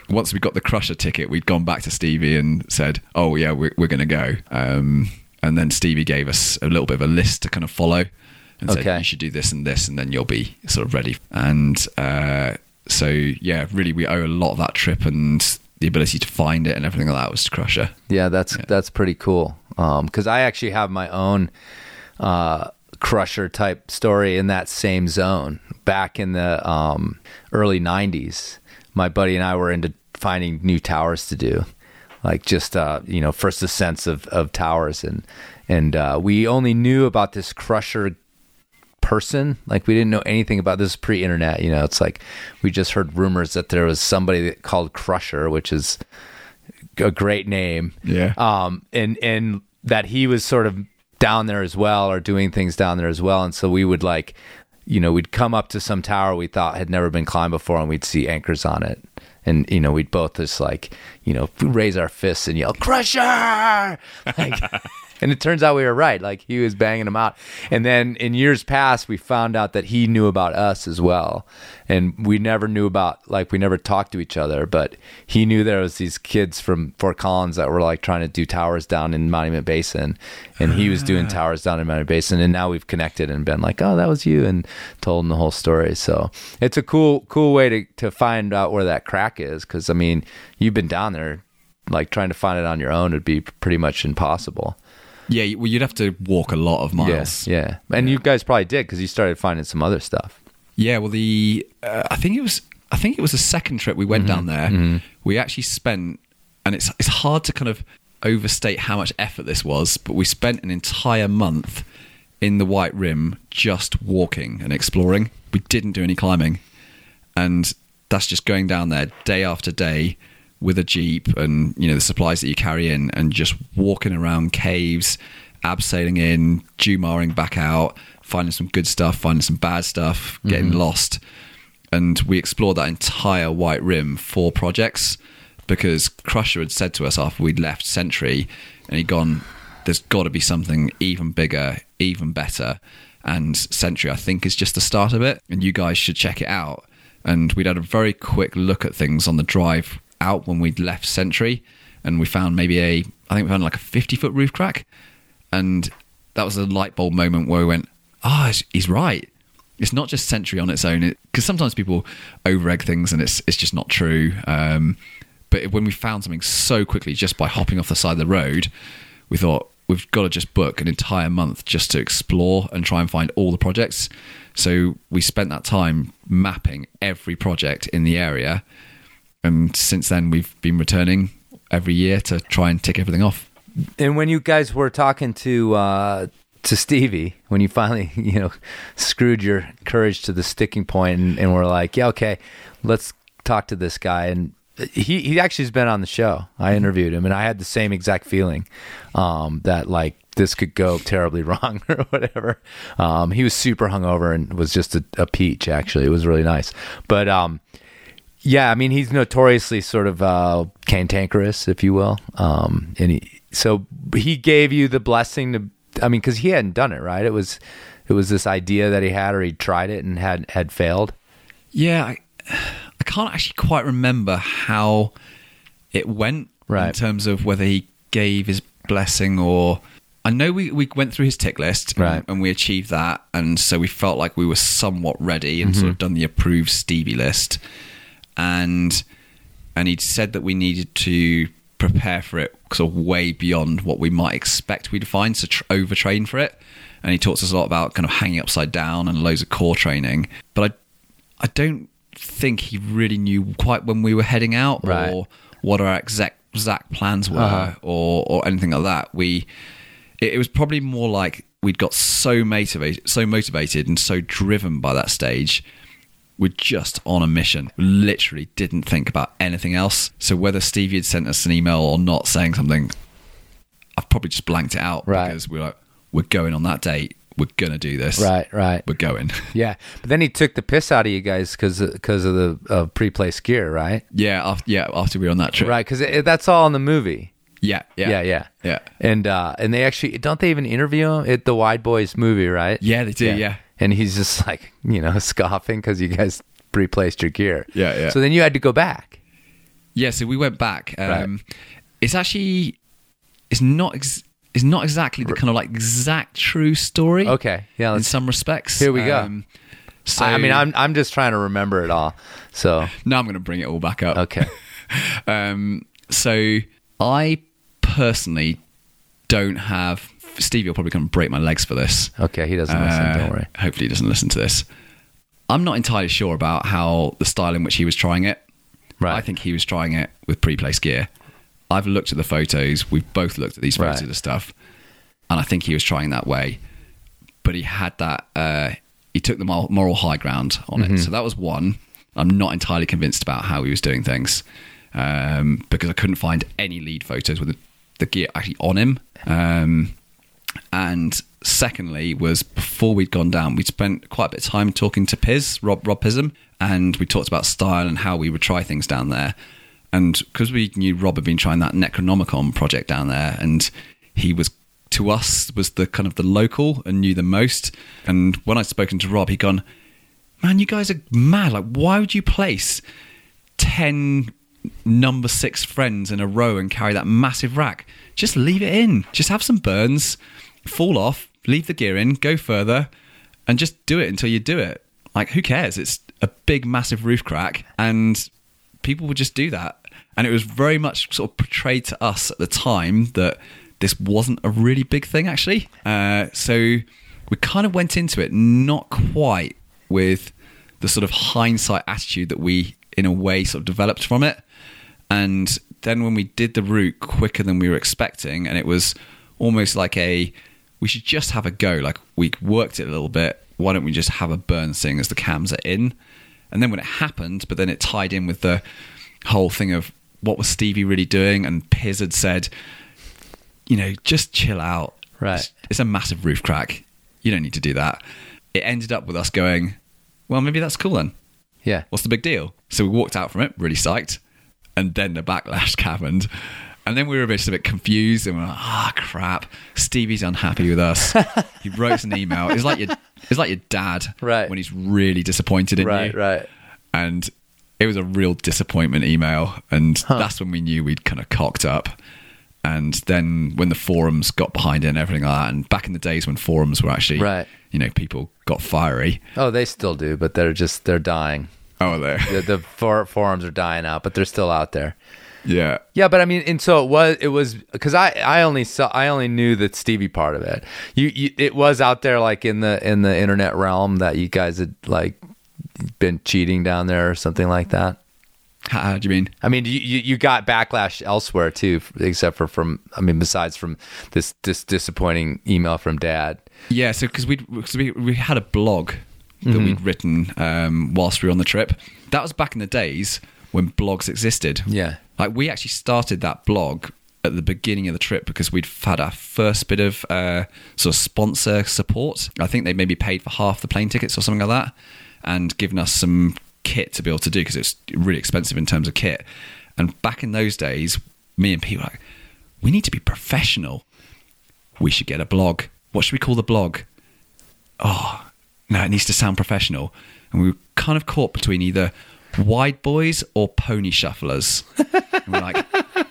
once we got the Crusher ticket, we'd gone back to Stevie and said, oh yeah, we're going to go. And then Stevie gave us a little bit of a list to kind of follow and said, you should do this and this, and then you'll be sort of ready. And so, yeah, really we owe a lot of that trip and the ability to find it and everything like that was to Crusher. Yeah, that's pretty cool. Because I actually have my own Crusher type story in that same zone. Back in the early 90s, my buddy and I were into finding new towers to do. Like just, first the sense of towers. And we only knew about this Crusher person. Like we didn't know anything about this pre-internet. You know, it's like we just heard rumors that there was somebody called Crusher, which is a great name. Yeah. And that he was sort of down there as well or doing things down there as well. And so we would like, we'd come up to some tower we thought had never been climbed before and we'd see anchors on it. And, we'd both just like, raise our fists and yell, Crusher! Like, and it turns out we were right. Like, he was banging them out. And then in years past, we found out that he knew about us as well. And we never knew about, we never talked to each other. But he knew there was these kids from Fort Collins that were, trying to do towers down in Monument Basin. And he was doing towers down in Monument Basin. And now we've connected and been like, oh, that was you. And told him the whole story. So it's a cool way to find out where that crack is. Because, you've been down there. Trying to find it on your own would be pretty much impossible. Yeah, well, you'd have to walk a lot of miles. Yeah, yeah. And you guys probably did because you started finding some other stuff. Yeah, well, I think it was the second trip we went down there. Mm-hmm. We actually spent, and it's hard to kind of overstate how much effort this was, but we spent an entire month in the White Rim just walking and exploring. We didn't do any climbing, and that's just going down there day after day with a Jeep and, the supplies that you carry in and just walking around caves, abseiling in, jumaring back out, finding some good stuff, finding some bad stuff, getting lost. And we explored that entire White Rim for projects because Crusher had said to us after we'd left Century and he'd gone, there's got to be something even bigger, even better. And Century, I think, is just the start of it. And you guys should check it out. And we'd had a very quick look at things on the drive out when we'd left Century, and we found a 50-foot roof crack, and that was a light bulb moment where we went, he's right, it's not just Century on its own, because sometimes people over egg things and it's just not true, but when we found something so quickly just by hopping off the side of the road, we thought we've got to just book an entire month just to explore and try and find all the projects. So we spent that time mapping every project in the area. And since then, we've been returning every year to try and tick everything off. And when you guys were talking to Stevie, when you finally, screwed your courage to the sticking point and were like, yeah, okay, let's talk to this guy. And he actually has been on the show. I interviewed him and I had the same exact feeling that this could go terribly wrong or whatever. He was super hungover and was just a peach, actually. It was really nice. But... yeah, he's notoriously sort of cantankerous, if you will. And he gave you the blessing to, because he hadn't done it, right? It was this idea that he had, or he tried it and had failed. Yeah, I can't actually quite remember how it went in terms of whether he gave his blessing or... I know we went through his tick list and we achieved that, and so we felt like we were somewhat ready and sort of done the approved Stevie list. And he'd said that we needed to prepare for it sort of way beyond what we might expect we'd find, so overtrain for it. And he taught us a lot about kind of hanging upside down and loads of core training. But I don't think he really knew quite when we were heading out or what our exact plans were or anything like that. It was probably more like we'd got so motivated and so driven by that stage. We're just on a mission. We literally didn't think about anything else. So whether Stevie had sent us an email or not saying something, I've probably just blanked it out because we're going on that date. We're going to do this. Right. We're going. Yeah. But then he took the piss out of you guys because of the pre-placed gear, right? Yeah, after we were on that trip. Right, because that's all in the movie. Yeah. And they actually, don't they even interview him at the Wide Boys movie, right? Yeah, they do, yeah. And he's just like, you know, scoffing because you guys replaced your gear. Yeah. So then you had to go back. Yeah, so we went back. Right. It's actually, it's not exactly the kind of like exact true story. Okay. Yeah. In some respects. Here we go. So I mean, I'm just trying to remember it all. So now I'm going to bring it all back up. Okay. So I personally don't have, Stevie will probably come and break my legs for this. Okay. He doesn't listen. Don't worry. Hopefully he doesn't listen to this. I'm not entirely sure about how the style in which he was trying it. Right. I think he was trying it with pre-placed gear. I've looked at the photos. We've both looked at these photos of stuff. And I think he was trying that way. But he had that, he took the moral high ground on it. So that was one. I'm not entirely convinced about how he was doing things because I couldn't find any lead photos with the gear actually on him. And secondly was before we'd gone down, we'd spent quite a bit of time talking to Rob Pism, and we talked about style and how we would try things down there. And because we knew Rob had been trying that Necronomicon project down there, and he was, to us, was the kind of the local and knew the most. And when I'd spoken to Rob, he'd gone, man, you guys are mad. Like, why would you place 10 number 6 friends in a row and carry that massive rack? Just leave it in. Just have some burns, fall off, leave the gear in, go further, and just do it until you do it. Like, who cares? It's a big, massive roof crack, and people would just do that. And it was very much sort of portrayed to us at the time that this wasn't a really big thing, actually. So we kind of went into it not quite with the sort of hindsight attitude that we, in a way, sort of developed from it. And then when we did the route quicker than we were expecting, and it was almost like we should just have a go. Like, we worked it a little bit. Why don't we just have a burn seeing as the cams are in? And then when it happened, but then it tied in with the whole thing of what was Stevie really doing, and Piz had said, you know, just chill out. Right. It's a massive roof crack. You don't need to do that. It ended up with us going, well, maybe that's cool then. Yeah. What's the big deal? So we walked out from it, really psyched. And then the backlash happened. And then we were just a bit confused. And we were like, crap. Stevie's unhappy with us. He wrote us an email. It's like your dad when he's really disappointed in you. Right. And it was a real disappointment email. And that's when we knew we'd kind of cocked up. And then when the forums got behind it and everything like that, and back in the days when forums were actually, you know, people got fiery. Oh, they still do, but they're dying. Oh, the forums are dying out, but they're still out there. Yeah. Yeah, but I mean, and so it was because I only knew the Stevie part of it. It was out there like in the internet realm that you guys had like been cheating down there or something like that. How do you mean? I mean, you got backlash elsewhere too, except for besides from this disappointing email from Dad. Yeah, so because we had a blog that we'd written whilst we were on the trip. That was back in the days when blogs existed. Yeah, like we actually started that blog at the beginning of the trip because we'd had our first bit of sort of sponsor support. I think they maybe paid for half the plane tickets or something like that, and given us some kit to be able to do, because it's really expensive in terms of kit. And back in those days, me and Pete were like, we need to be professional. We should get a blog. What should we call the blog? Oh, no, it needs to sound professional. And we were kind of caught between either Wide Boys or Pony Shufflers. And we're like, well,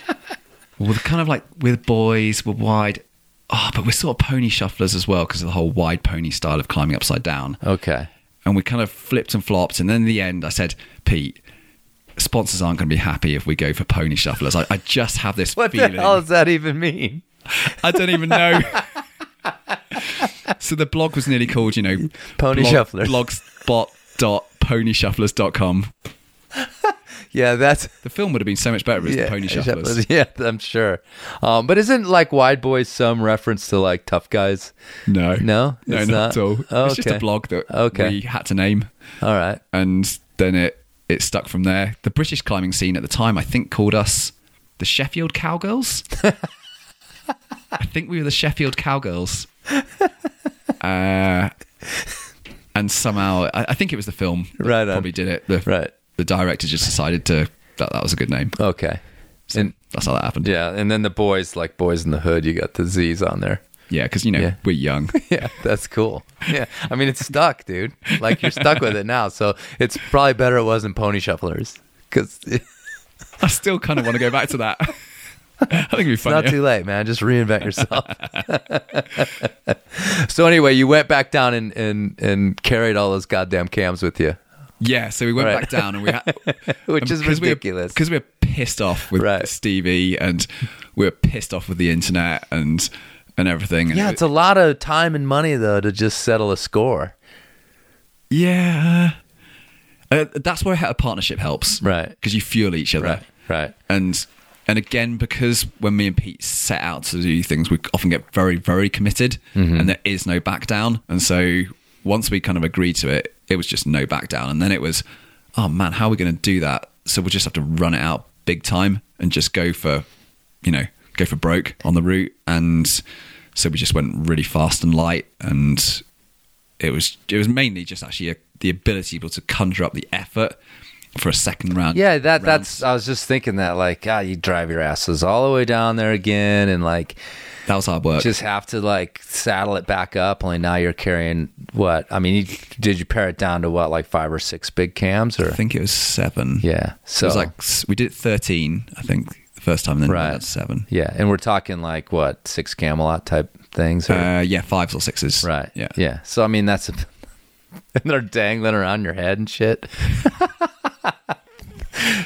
we're kind of like, we're boys, we're wide. Oh, but we're sort of Pony Shufflers as well because of the whole wide pony style of climbing upside down. Okay. And we kind of flipped and flopped. And then in the end, I said, Pete, sponsors aren't going to be happy if we go for Pony Shufflers. I just have this feeling. What the hell does that even mean? I don't even know. So the blog was nearly called, you know, Pony Shufflers. blogspot.ponyshufflers.com. Yeah, that's... The film would have been so much better if it was the Pony Shufflers. Yeah, I'm sure. But isn't like Wide Boys some reference to like Tough Guys? No. No? No, not at all. Oh, it's just a blog that we had to name. All right. And then it stuck from there. The British climbing scene at the time, I think, called us the Sheffield Cowgirls. I think we were the Sheffield Cowgirls. And somehow, I think it was the film that probably did it. The director just decided that was a good name. Okay. So, and That's how that happened. Yeah, and then the boys, like Boys in the Hood, you got the Z's on there. Yeah, because, you know, we're young. Yeah, that's cool. Yeah, I mean, it's stuck, dude. Like, you're stuck with it now, so it's probably better it wasn't Pony Shufflers. Because I still kind of want to go back to that. I think it'd be funny. It's not too late, man. Just reinvent yourself. So anyway, you went back down and carried all those goddamn cams with you. Yeah, so we went back down and we had... Which is ridiculous. Because we were pissed off with Stevie and we were pissed off with the internet and everything. Yeah, it's a lot of time and money, though, to just settle a score. Yeah. That's where a partnership helps. Right. Because you fuel each other. Right. And again, because when me and Pete set out to do things, we often get very, very committed, and there is no back down. And so once we kind of agreed to it, it was just no back down. And then it was, oh man, how are we going to do that? So we'll just have to run it out big time and just go for broke on the route. And so we just went really fast and light, and it was mainly just actually the ability to conjure up the effort for a second round. Yeah, that's I was just thinking that, like, God, you drive your asses all the way down there again, and like that was hard work. Just have to like saddle it back up. Only now you're carrying what? I mean, did you pare it down to what, like 5 or 6 big cams, or I think it was 7. Yeah, so it was like we did 13, I think, the first time, and then we had 7. Yeah, and we're talking like what, 6 Camelot type things? Or? 5s or 6s. Right. Yeah. Yeah. So I mean, that's and they're dangling around your head and shit.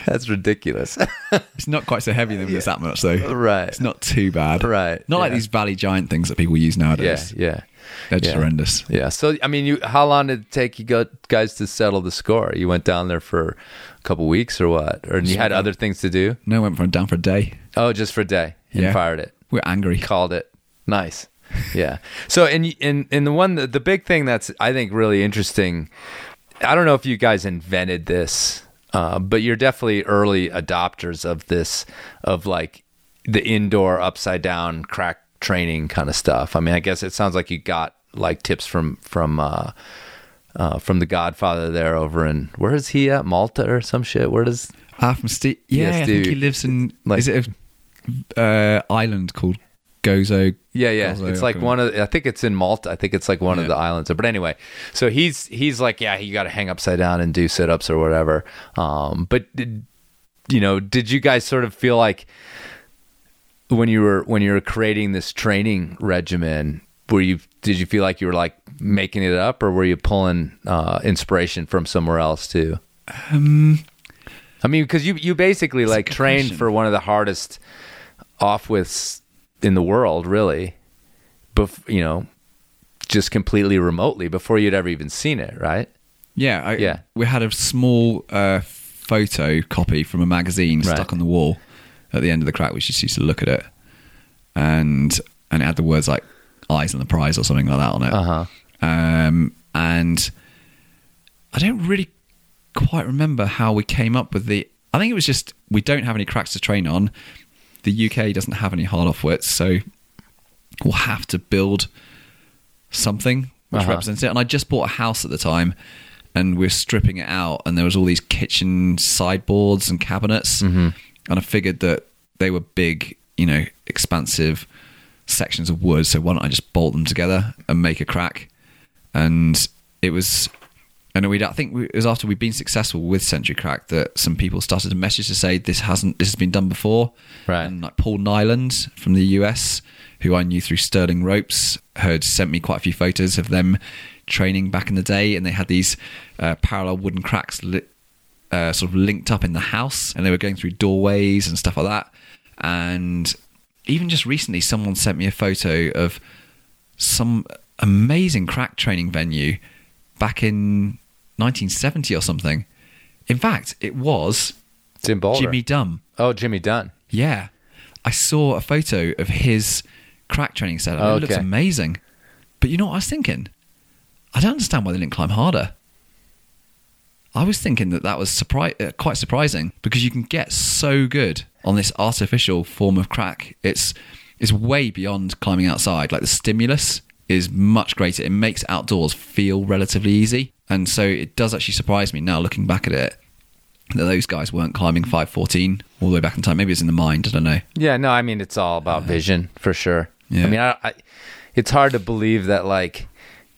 That's ridiculous. It's not quite so heavy than it's that much, though. Right. It's not too bad. Right. Not like these Valley Giant things that people use nowadays. Yeah. They're just horrendous. Yeah. So, I mean, how long did it take you guys to settle the score? You went down there for a couple weeks or what? Or you had other things to do? No, I went down for a day. Oh, just for a day. And fired it. We're angry. Called it. Nice. Yeah. So, and the big thing that's, I think, really interesting, I don't know if you guys invented this, but you're definitely early adopters of this, of like the indoor upside down crack training kind of stuff. I mean, I guess it sounds like you got like tips from the Godfather there over in, where is he at? Malta or some shit? Where does? From Steve. Yeah, I think he lives in, like, is it an island called Gozo? Yeah. Gozo, it's like one of, I think it's in Malta. I think it's like one of the islands. But anyway, so he's like, yeah, you got to hang upside down and do sit-ups or whatever. But did you guys sort of feel like when you were creating this training regimen, did you feel like you were like making it up, or were you pulling inspiration from somewhere else too? I mean, because you basically like trained for one of the hardest off-with in the world, really, just completely remotely before you'd ever even seen it, right? Yeah. We had a small photo copy from a magazine stuck on the wall at the end of the crack. We just used to look at it, and it had the words like "eyes on the prize" or something like that on it. And I don't really quite remember how we came up with I think it was just, we don't have any cracks to train on. The UK doesn't have any hard off-wits, so we'll have to build something which represents it. And I just bought a house at the time, and we're stripping it out, and there was all these kitchen sideboards and cabinets, and I figured that they were big, expansive sections of wood, so why don't I just bolt them together and make a crack? And it was... And it was after we'd been successful with Century Crack that some people started to message to say this has been done before. Right. And like Paul Nyland from the US, who I knew through Sterling Ropes, had sent me quite a few photos of them training back in the day, and they had these parallel wooden cracks sort of linked up in the house, and they were going through doorways and stuff like that. And even just recently, someone sent me a photo of some amazing crack training venue back in 1970 or something. In fact, it's in Boulder. Jimmy Dunn. Oh, Jimmy Dunn. Yeah. I saw a photo of his crack training setup. Oh, okay. It looks amazing. But you know what I was thinking? I don't understand why they didn't climb harder. I was thinking that was quite surprising, because you can get so good on this artificial form of crack. It's way beyond climbing outside. Like, the stimulus is much greater. It makes outdoors feel relatively easy. And so it does actually surprise me now, looking back at it, that those guys weren't climbing 514 all the way back in time. Maybe it's in the mind, I don't know. Yeah, no, I mean, it's all about vision for sure. Yeah. I mean, I it's hard to believe that, like,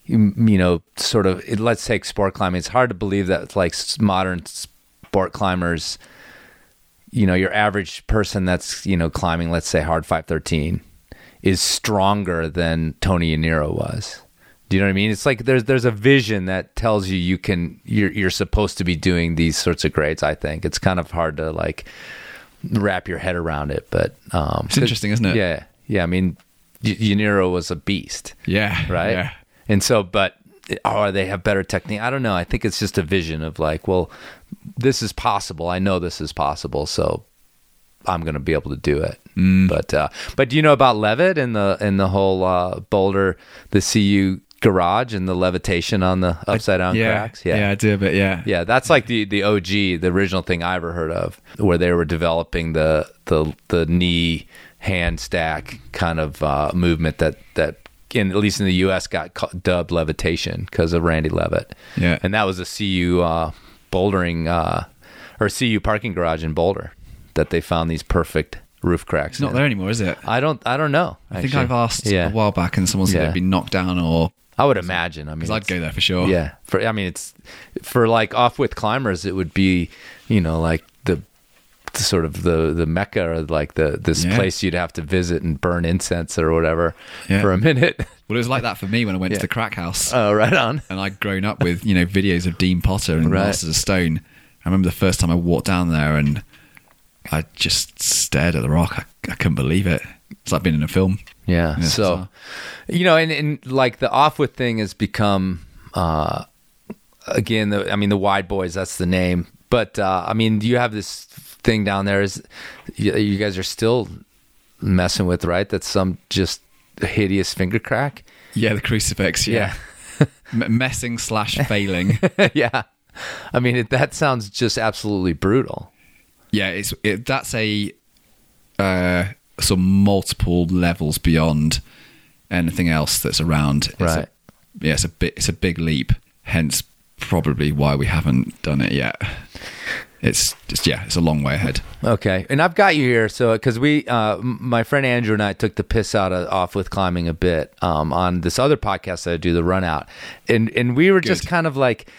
you know, sort of, let's take sport climbing. It's hard to believe that, like, modern sport climbers, you know, your average person that's, you know, climbing, let's say, hard 513 is stronger than Tony Yaniro was. Do you know what I mean? It's like there's a vision that tells you you're supposed to be doing these sorts of grades. I think it's kind of hard to, like, wrap your head around it, but it's interesting, isn't it? Yeah, yeah. I mean, Yaniro was a beast. Yeah, right. Yeah. And so, but they have better technique? I don't know. I think it's just a vision of, like, well, this is possible. I know this is possible, so I'm going to be able to do it. Mm. But do you know about Levitt and the whole Boulder, the CU garage and the levitation on the upside down cracks? Yeah, I do, but yeah, that's like the OG, the original thing I ever heard of, where they were developing the knee hand stack kind of movement that in, at least in the U.S. got dubbed levitation because of Randy Levitt. Yeah, and that was a CU bouldering or CU parking garage in Boulder that they found these perfect roof cracks. It's not there anymore, is it? I don't know. I think I've asked a while back, and someone said they'd been knocked down, or I would imagine. I mean, I'd go there for sure. Yeah, it's for, like, off with climbers. It would be, you know, like the sort of the mecca, or like this place you'd have to visit and burn incense or whatever for a minute. Well, it was like that for me when I went to the crack house. Oh, right on. And I'd grown up with, you know, videos of Dean Potter and Masters of Stone. I remember the first time I walked down there and I just stared at the rock. I couldn't believe it. It's like being in a film. Yeah. So, you know, and like the off with thing has become, again, the Wide Boys, that's the name. But, I mean, you have this thing down there is you guys are still messing with, right? That's some just hideous finger crack. Yeah. The crucifix. Yeah. Messing / failing. Yeah. I mean, that sounds just absolutely brutal. Yeah, that's a some multiple levels beyond anything else that's around. It's a big leap. Hence, probably why we haven't done it yet. It's just it's a long way ahead. Okay, and I've got you here, so because we, my friend Andrew and I took the piss out of off with climbing a bit on this other podcast that I do, the Run Out, and we were just kind of like,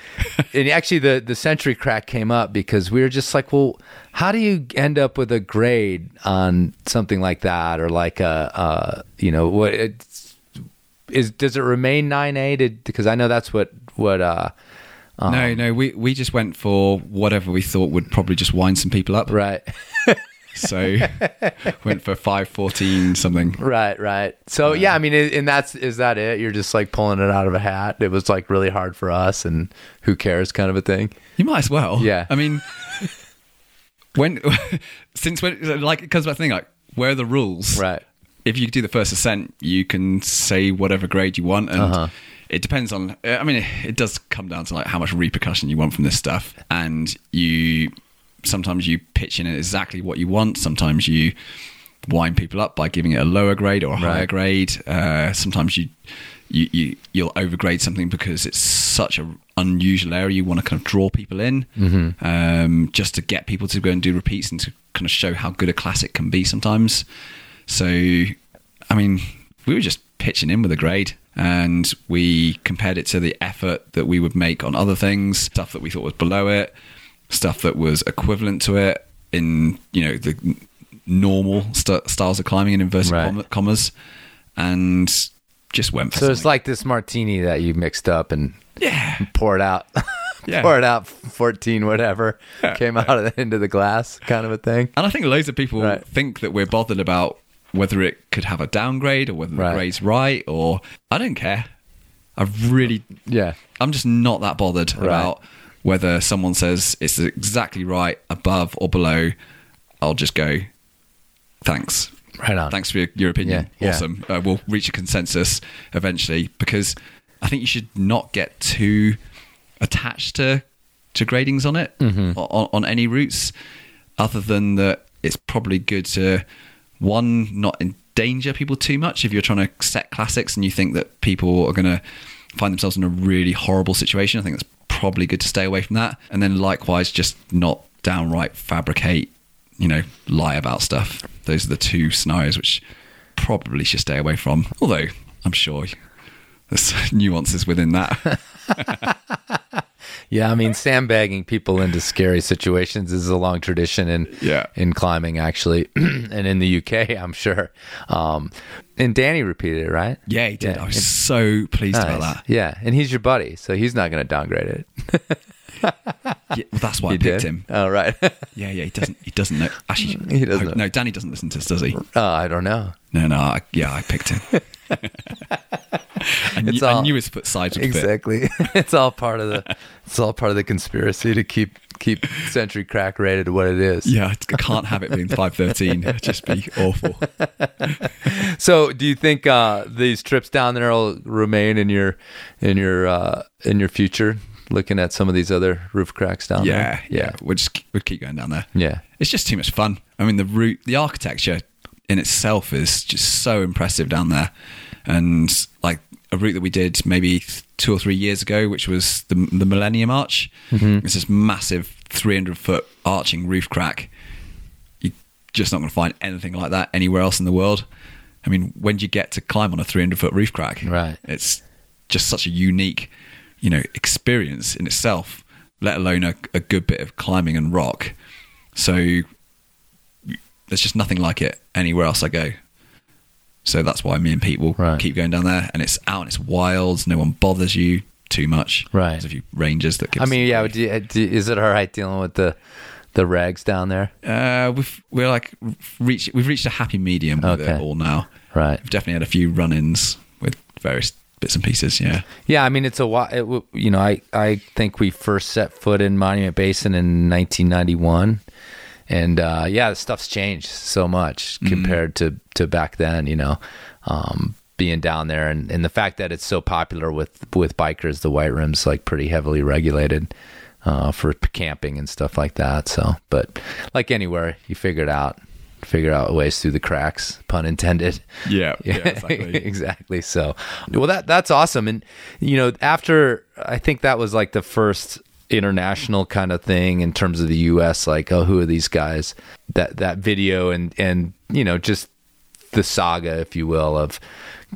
and actually the Century Crack came up because we were just like, well, how do you end up with a grade on something like that, or like a you know what does it remain 9A? Because I know that's what. No, we just went for whatever we thought would probably just wind some people up. Right. So went for 514 something. Right. So I mean, and is that it? You're just like pulling it out of a hat. It was like really hard for us and who cares kind of a thing. You might as well. Yeah. I mean, when like it comes back to the thing, like, where are the rules? Right. If you do the first ascent, you can say whatever grade you want and... Uh-huh. It depends on, I mean, it does come down to, like, how much repercussion you want from this stuff. And sometimes you pitch in exactly what you want. Sometimes you wind people up by giving it a lower grade or a higher grade. Sometimes you'll overgrade something because it's such an unusual area. You want to kind of draw people in, just to get people to go and do repeats and to kind of show how good a classic can be sometimes. So, I mean, we were just pitching in with a grade. And we compared it to the effort that we would make on other things, stuff that we thought was below it, stuff that was equivalent to it in, you know, the normal styles of climbing in inverted commas, and just went for something. So it's like this martini that you mixed up and poured out, poured out 14 whatever, came out into the glass kind of a thing. And I think loads of people think that we're bothered about whether it could have a downgrade or whether the grade's right, or I don't care. I'm just not that bothered about whether someone says it's exactly right above or below. I'll just go, thanks. Right on. Thanks for your opinion. Yeah. Awesome. We'll reach a consensus eventually, because I think you should not get too attached to gradings on it, on any routes, other than that it's probably good to... One, not endanger people too much if you're trying to set classics and you think that people are going to find themselves in a really horrible situation. I think that's probably good to stay away from that. And then likewise, just not downright fabricate, you know, lie about stuff. Those are the two scenarios which probably should stay away from. Although I'm sure there's nuances within that. Yeah, I mean, sandbagging people into scary situations is a long tradition in climbing, actually, and in the UK, I'm sure. And Danny repeated it, right? Yeah, he did. Yeah. I was so pleased about that. Yeah, and he's your buddy, so he's not going to downgrade it. Yeah, well, that's why I picked him. Oh, right. Yeah, he doesn't know. Actually, he doesn't know. No, Danny doesn't listen to us, does he? I don't know. I picked him. I knew his foot sides would fit. Exactly. It's all part of the conspiracy to keep Century Crack rated what it is. Yeah, I can't have it being 513. It'd just be awful. So, do you think these trips down there will remain in your future? Looking at some of these other roof cracks down there. Yeah. We'll keep going down there. Yeah. It's just too much fun. I mean, the route, the architecture in itself is just so impressive down there. And like a route that we did maybe 2 or 3 years ago, which was the Millennium Arch. Mm-hmm. It's this massive 300-foot arching roof crack. You're just not going to find anything like that anywhere else in the world. I mean, when do you get to climb on a 300-foot roof crack? Right. It's just such a unique, you know, experience in itself, let alone a good bit of climbing and rock. So there's just nothing like it anywhere else I go. So that's why me and Pete will keep going down there. And it's out and it's wild. No one bothers you too much. Right. There's a few rangers that. Is it all right dealing with the rags down there? We've reached a happy medium with it all now. Right. We've definitely had a few run-ins with various bits and pieces, yeah. Yeah, I mean, it's I think we first set foot in Monument Basin in 1991. And the stuff's changed so much compared to back then, you know, being down there. And the fact that it's so popular with bikers, the White Rim's like pretty heavily regulated for camping and stuff like that. So, but like anywhere, you figure out ways through the cracks, pun intended. Yeah, exactly. Exactly. So, well, that's awesome. And, you know, after, I think that was like the first international kind of thing in terms of the US, like, oh, who are these guys? That video and, you know, just the saga, if you will, of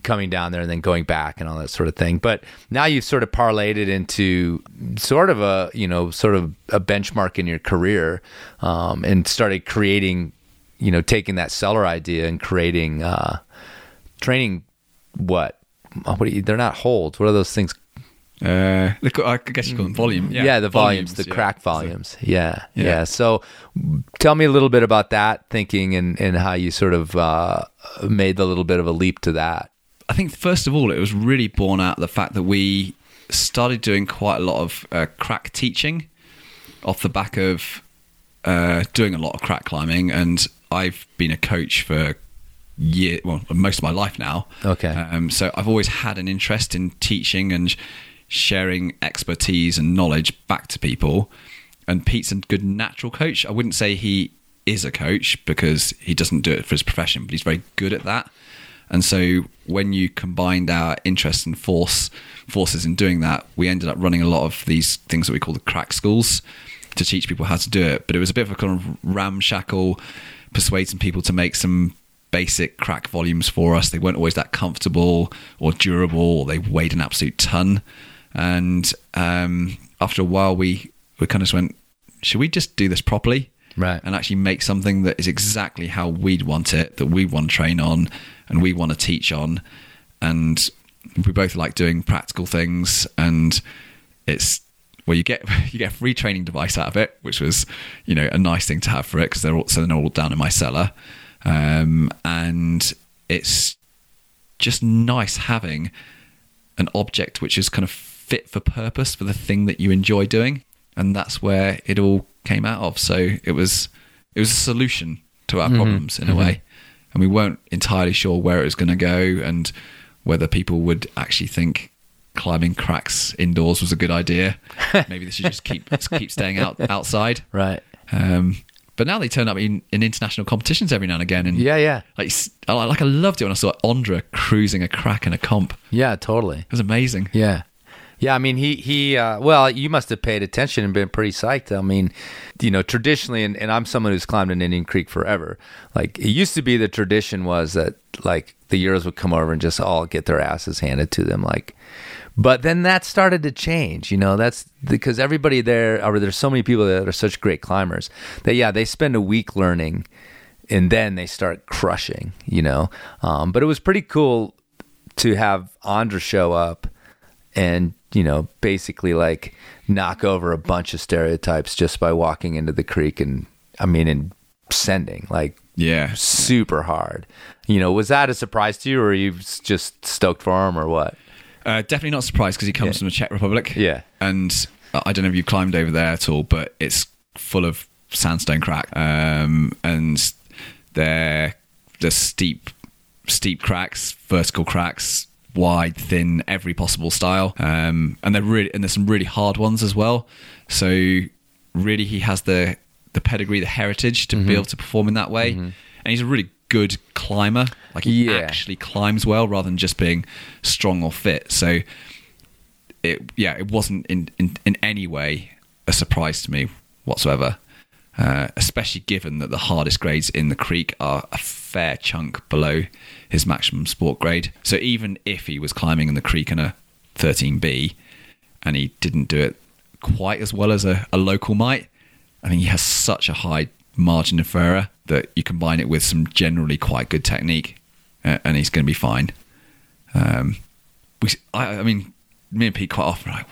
coming down there and then going back and all that sort of thing. But now you've sort of parlayed it into sort of a benchmark in your career, and started creating, you know, taking that seller idea and creating training. They're not holds. What are those things? I guess you call them volume. Yeah, the volumes, the crack volumes. Yeah. So tell me a little bit about that thinking and how you sort of made a little bit of a leap to that. I think first of all, it was really born out of the fact that we started doing quite a lot of crack teaching off the back of doing a lot of crack climbing, and I've been a coach for most of my life now. Okay. So I've always had an interest in teaching and sharing expertise and knowledge back to people. And Pete's a good natural coach. I wouldn't say he is a coach because he doesn't do it for his profession, but he's very good at that. And so when you combined our interest and forces in doing that, we ended up running a lot of these things that we call the crack schools to teach people how to do it. But it was a bit of a kind of ramshackle, persuading people to make some basic crack volumes for us. They weren't always that comfortable or durable, or they weighed an absolute ton. And after a while, we kind of just went, should we just do this properly? Right. And actually make something that is exactly how we'd want it, that we want to train on and we want to teach on. And we both like doing practical things, and it's, well, you get a free training device out of it, which was, you know, a nice thing to have for it, because they're all down in my cellar, and it's just nice having an object which is kind of fit for purpose for the thing that you enjoy doing, and that's where it all came out of. So it was a solution to our problems in a way, and we weren't entirely sure where it was going to go and whether people would actually think climbing cracks indoors was a good idea. Maybe they should just keep staying outside. Right. But now they turn up in international competitions every now and again. And yeah. Like I loved it when I saw Ondra cruising a crack in a comp. Yeah, totally. It was amazing. Yeah. Yeah, I mean, well, you must have paid attention and been pretty psyched. I mean, you know, traditionally, and I'm someone who's climbed in Indian Creek forever. Like, it used to be the tradition was that, like, the Euros would come over and just all get their asses handed to them, like. But then that started to change, you know, that's because everybody there, or there's so many people that are such great climbers that, yeah, they spend a week learning and then they start crushing, you know. But it was pretty cool to have Ondra show up and, you know, basically like knock over a bunch of stereotypes just by walking into the creek and, I mean, and sending like, yeah, super hard. You know, was that a surprise to you, or are you just stoked for him, or what? Definitely not surprised, because he comes from the Czech Republic. Yeah. And I don't know if you've climbed over there at all, but it's full of sandstone crack. And they're the steep cracks, vertical cracks, wide, thin, every possible style. And they're really, and there's some really hard ones as well. So really he has the pedigree, the heritage to be able to perform in that way. Mm-hmm. And he's a really good climber, like he actually climbs well rather than just being strong or fit. So it wasn't in any way a surprise to me whatsoever, especially given that the hardest grades in the creek are a fair chunk below his maximum sport grade. So even if he was climbing in the creek in a 13B and he didn't do it quite as well as a local might, I mean, he has such a high margin of error that you combine it with some generally quite good technique, and he's going to be fine. I mean, me and Pete quite often are like,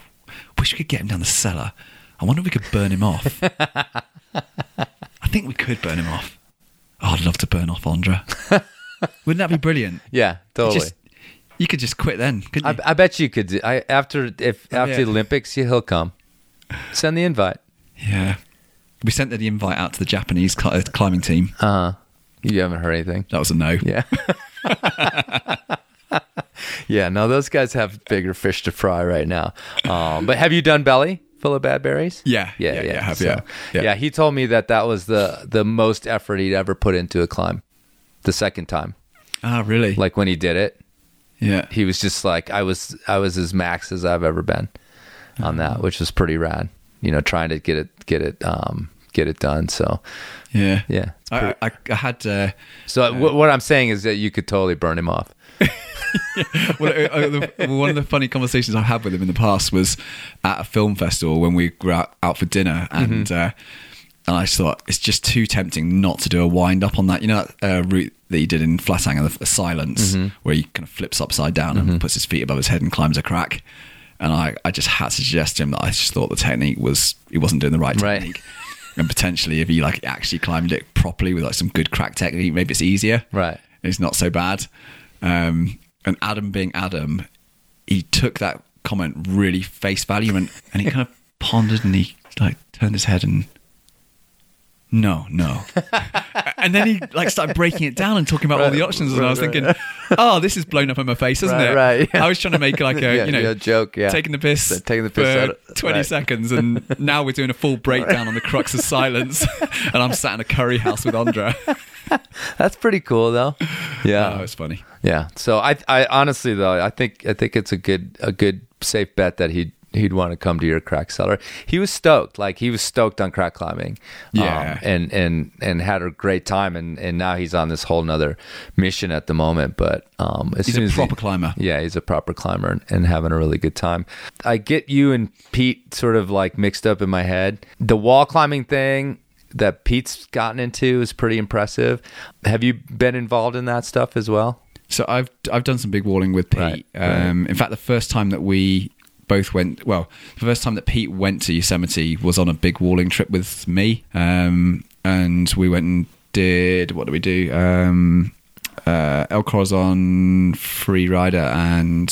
wish we could get him down the cellar. I wonder if we could burn him off. I think we could burn him off. Oh, I'd love to burn off Ondra. Wouldn't that be brilliant? Yeah, totally. You could just quit then, couldn't you? I bet you could. After the Olympics, he'll come. Send the invite. Yeah. We sent the invite out to the Japanese climbing team. You haven't heard anything? That was a no. Yeah. Yeah, no, those guys have bigger fish to fry right now. But have you done Belly Full of Bad Berries? Yeah. I have, so, yeah. Yeah, he told me that was the most effort he'd ever put into a climb the second time. Oh, really? Like when he did it. Yeah. He was just like, I was as max as I've ever been on that, which was pretty rad. You know, trying to get it done. So, yeah. I had. So what I'm saying is that you could totally burn him off. One of the funny conversations I've had with him in the past was at a film festival when we were out for dinner, and and I thought it's just too tempting not to do a wind up on that. You know that route that he did in Flatanger, the Silence, where he kind of flips upside down and puts his feet above his head and climbs a crack. And I just had to suggest to him that I just thought the technique was, he wasn't doing the right technique. And potentially if he like actually climbed it properly with like some good crack technique, maybe it's easier. Right. It's not so bad. And Adam being Adam, he took that comment really face value and he kind of pondered and he like turned his head and no. And then he like started breaking it down and talking about all the options, and I was thinking, oh, this is blown up in my face, isn't it? Right. Yeah. I was trying to make like a joke, taking the piss for out 20 seconds, and now we're doing a full breakdown on the crux of Silence, and I'm sat in a curry house with Ondra. That's pretty cool, though. Yeah, it's funny. Yeah. So I honestly though, I think it's a good safe bet that he'd want to come to your crack cellar. He was stoked. Like, he was stoked on crack climbing. And had a great time. And now he's on this whole nother mission at the moment. But he's a proper climber. Yeah, he's a proper climber and having a really good time. I get you and Pete sort of like mixed up in my head. The wall climbing thing that Pete's gotten into is pretty impressive. Have you been involved in that stuff as well? So I've done some big walling with Pete. Right. In fact, the first time that we... the first time that Pete went to Yosemite was on a big walling trip with me, and we went and did, what did we do, El Corazon, Free Rider, and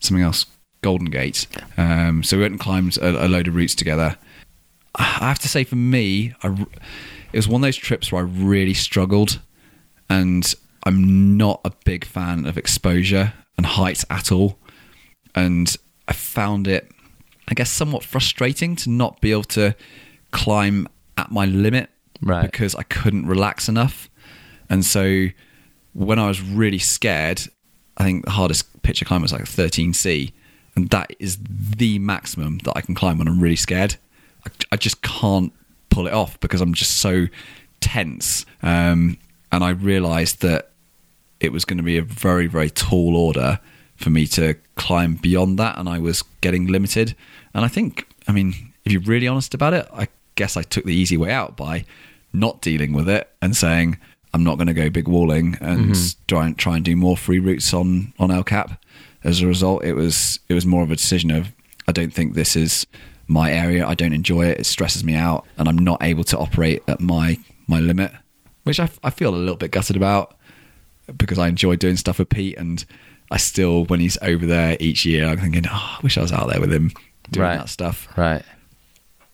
something else, Golden Gate. So we went and climbed a load of routes together. I have to say, for me, it was one of those trips where I really struggled, and I'm not a big fan of exposure and heights at all, and I found it, I guess, somewhat frustrating to not be able to climb at my limit, right, because I couldn't relax enough. And so when I was really scared, I think the hardest pitch I climbed was like a 13C, And that is the maximum that I can climb when I'm really scared. I just can't pull it off because I'm just so tense. And I realised that it was going to be a very, very tall order for me to climb beyond that, and I was getting limited. And I think, I mean, if you're really honest about it, I guess I took the easy way out by not dealing with it and saying, I'm not going to go big walling and try and do more free routes on El Cap. As a result, it was more of a decision of, I don't think this is my area. I don't enjoy it. It stresses me out, and I'm not able to operate at my limit, which I feel a little bit gutted about, because I enjoy doing stuff with Pete, and I still, when he's over there each year, I'm thinking, I wish I was out there with him doing that stuff. Right.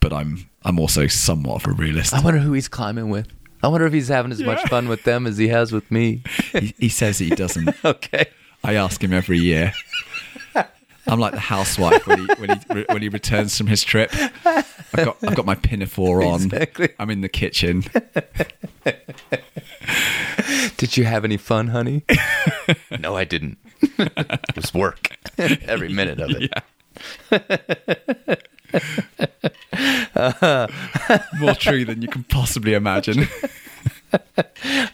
But I'm also somewhat of a realist. I wonder who he's climbing with. I wonder if he's having as much fun with them as he has with me. He says he doesn't. Okay. I ask him every year. I'm like the housewife when he returns from his trip. I've got my pinafore on. Exactly. I'm in the kitchen. Did you have any fun, honey? No, I didn't. It was work. Every minute of it. Yeah. More true than you can possibly imagine. All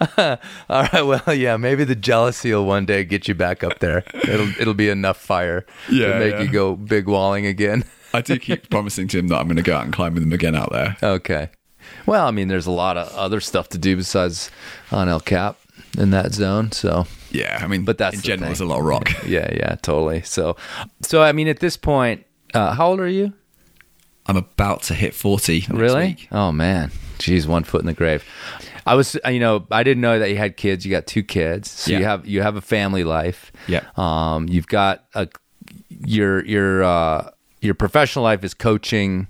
right, well, yeah, maybe the jealousy will one day get you back up there. It'll be enough fire to make you go big walling again. I do keep promising to him that I'm going to go out and climb with him again out there. Okay. Well, I mean, there's a lot of other stuff to do besides on El Cap in that zone, so... Yeah, I mean, but that's in general, it's a lot of rock. Yeah, totally. So I mean, at this point, how old are you? I'm about to hit 40. Really? Next week. Oh, man. Jeez, one foot in the grave. I was, I didn't know that you had kids. You got 2 kids, so you have a family life. Yeah. You've got your professional life is coaching.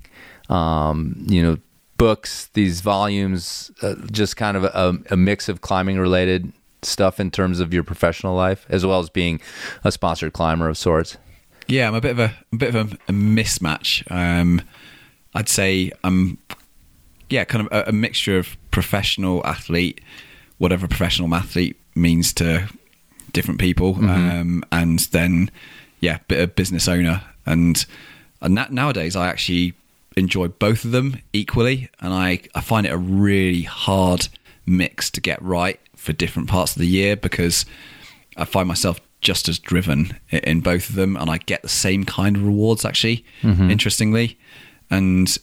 Books, these volumes, just kind of a mix of climbing related stuff in terms of your professional life, as well as being a sponsored climber of sorts. Yeah, I'm a bit of a mismatch. I'd say I'm. Yeah, kind of a mixture of professional athlete, whatever professional athlete means to different people, and then, bit of business owner. And that nowadays, I actually enjoy both of them equally, and I find it a really hard mix to get right for different parts of the year, because I find myself just as driven in both of them, and I get the same kind of rewards, actually, interestingly. And...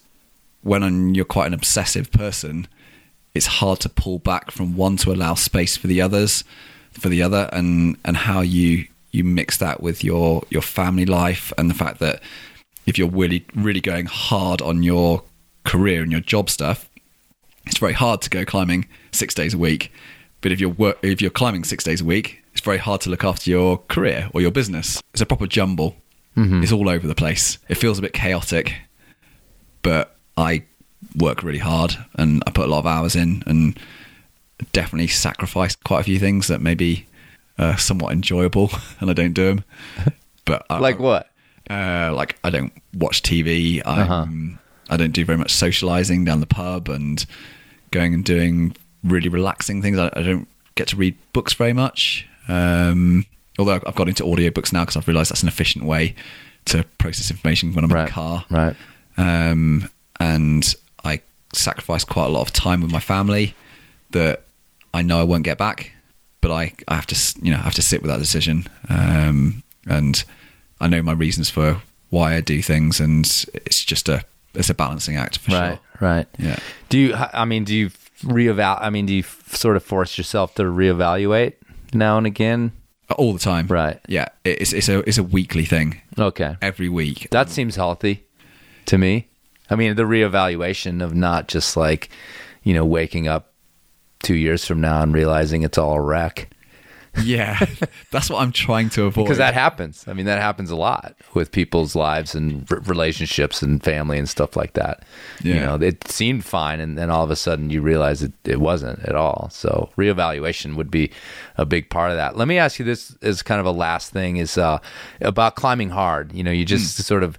when you're quite an obsessive person, it's hard to pull back from one to allow space for the other, and how you mix that with your family life, and the fact that if you're really, really going hard on your career and your job stuff, it's very hard to go climbing 6 days a week. But if you're climbing 6 days a week, it's very hard to look after your career or your business. It's a proper jumble. It's all over the place. It feels a bit chaotic, but I work really hard and I put a lot of hours in, and definitely sacrifice quite a few things that may be somewhat enjoyable, and I don't do them. But like what? Like I don't watch TV. I don't do very much socializing down the pub and going and doing really relaxing things. I don't get to read books very much. Although I've got into audiobooks now because I've realized that's an efficient way to process information when I'm in the car. Right. And I sacrifice quite a lot of time with my family that I know I won't get back, but I have to, sit with that decision. And I know my reasons for why I do things, and it's just a balancing act for sure. Right. Yeah. Do you sort of force yourself to reevaluate now and again? All the time. Right. Yeah. It's a weekly thing. Okay. Every week. That seems healthy to me. I mean, the reevaluation of not just like, waking up 2 years from now and realizing it's all a wreck. Yeah, that's what I'm trying to avoid. Because that happens. I mean, that happens a lot with people's lives and relationships and family and stuff like that. Yeah. It seemed fine, and then all of a sudden you realize it wasn't at all. So reevaluation would be a big part of that. Let me ask you this as kind of a last thing is about climbing hard. You just sort of...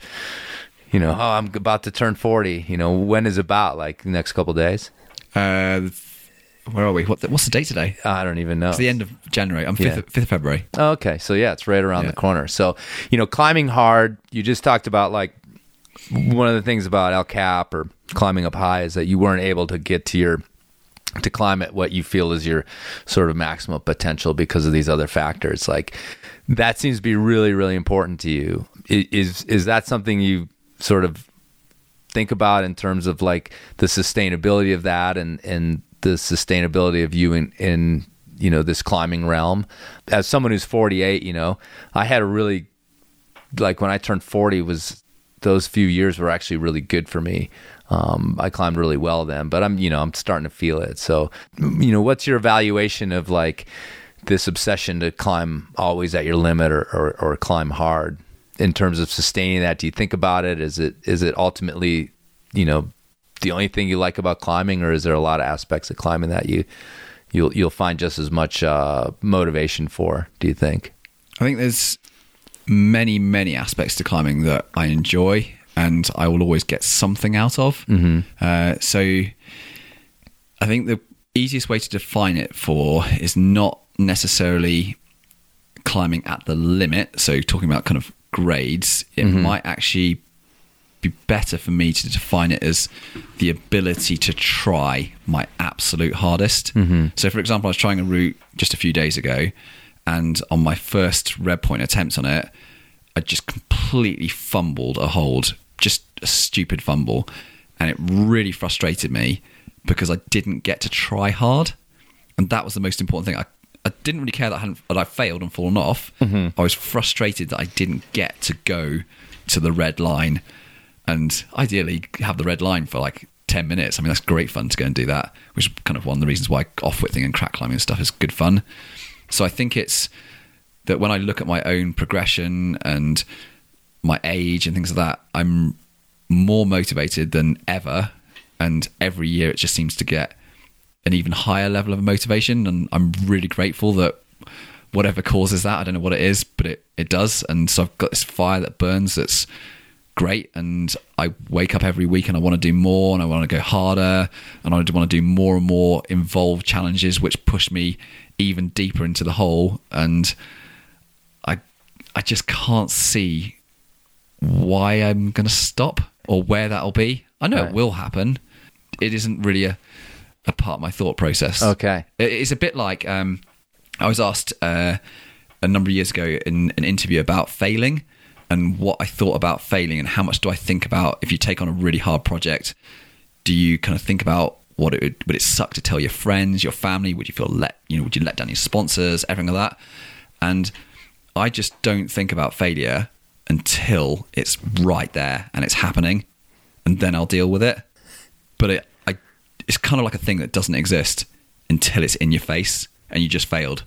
I'm about to turn 40. When is about, like, the next couple of days? Where are we? What's the date today? I don't even know. It's the end of January. I'm 5th of February. Okay. So, yeah, it's right around the corner. So, you know, climbing hard, you just talked about, like, one of the things about El Cap or climbing up high is that you weren't able to get to your... to climb at what you feel is your sort of maximum potential because of these other factors. Like, that seems to be really, really important to you. Is that something you sort of think about in terms of, like, the sustainability of that and the sustainability of you in you know, this climbing realm? As someone who's 48, you know, I had a really, like, when I turned 40 was, those few years were actually really good for me. I climbed really well then, but I'm starting to feel it. So, you know, what's your evaluation of, like, this obsession to climb always at your limit or climb hard in terms of sustaining that? Do you think about it? Is it ultimately, you know, the only thing you like about climbing, or is there a lot of aspects of climbing that you'll find just as much motivation for, do you think? I think there's many, many aspects to climbing that I enjoy and I will always get something out of. Mm-hmm. So I think the easiest way to define it for is not necessarily climbing at the limit. So talking about kind of grades, it mm-hmm. might actually be better for me to define it as the ability to try my absolute hardest. Mm-hmm. So, for example, I was trying a route just a few days ago, and on my first red point attempt on it, I just completely fumbled a hold, just a stupid fumble. And it really frustrated me because I didn't get to try hard. And that was the most important thing. I didn't really care that I failed and fallen off. Mm-hmm. I was frustrated that I didn't get to go to the red line and ideally have the red line for, like, 10 minutes. I mean, that's great fun to go and do that, which is kind of one of the reasons why off-whitting and crack climbing and stuff is good fun. So I think it's that when I look at my own progression and my age and things like that, I'm more motivated than ever. And every year it just seems to get an even higher level of motivation. And I'm really grateful that whatever causes that, I don't know what it is, but it does. And so I've got this fire that burns that's great. And I wake up every week and I want to do more and I want to go harder and I want to do more and more involved challenges, which push me even deeper into the hole. And I just can't see why I'm going to stop or where that'll be. I know it will happen. It isn't really a part of my thought process. Okay. It's a bit like I was asked a number of years ago in an interview about failing and what I thought about failing and how much do I think about if you take on a really hard project, do you kind of think about would it suck to tell your friends, your family? Would you feel would you let down your sponsors, everything like that? And I just don't think about failure until it's right there and it's happening, and then I'll deal with it. But it's kind of like a thing that doesn't exist until it's in your face and you just failed.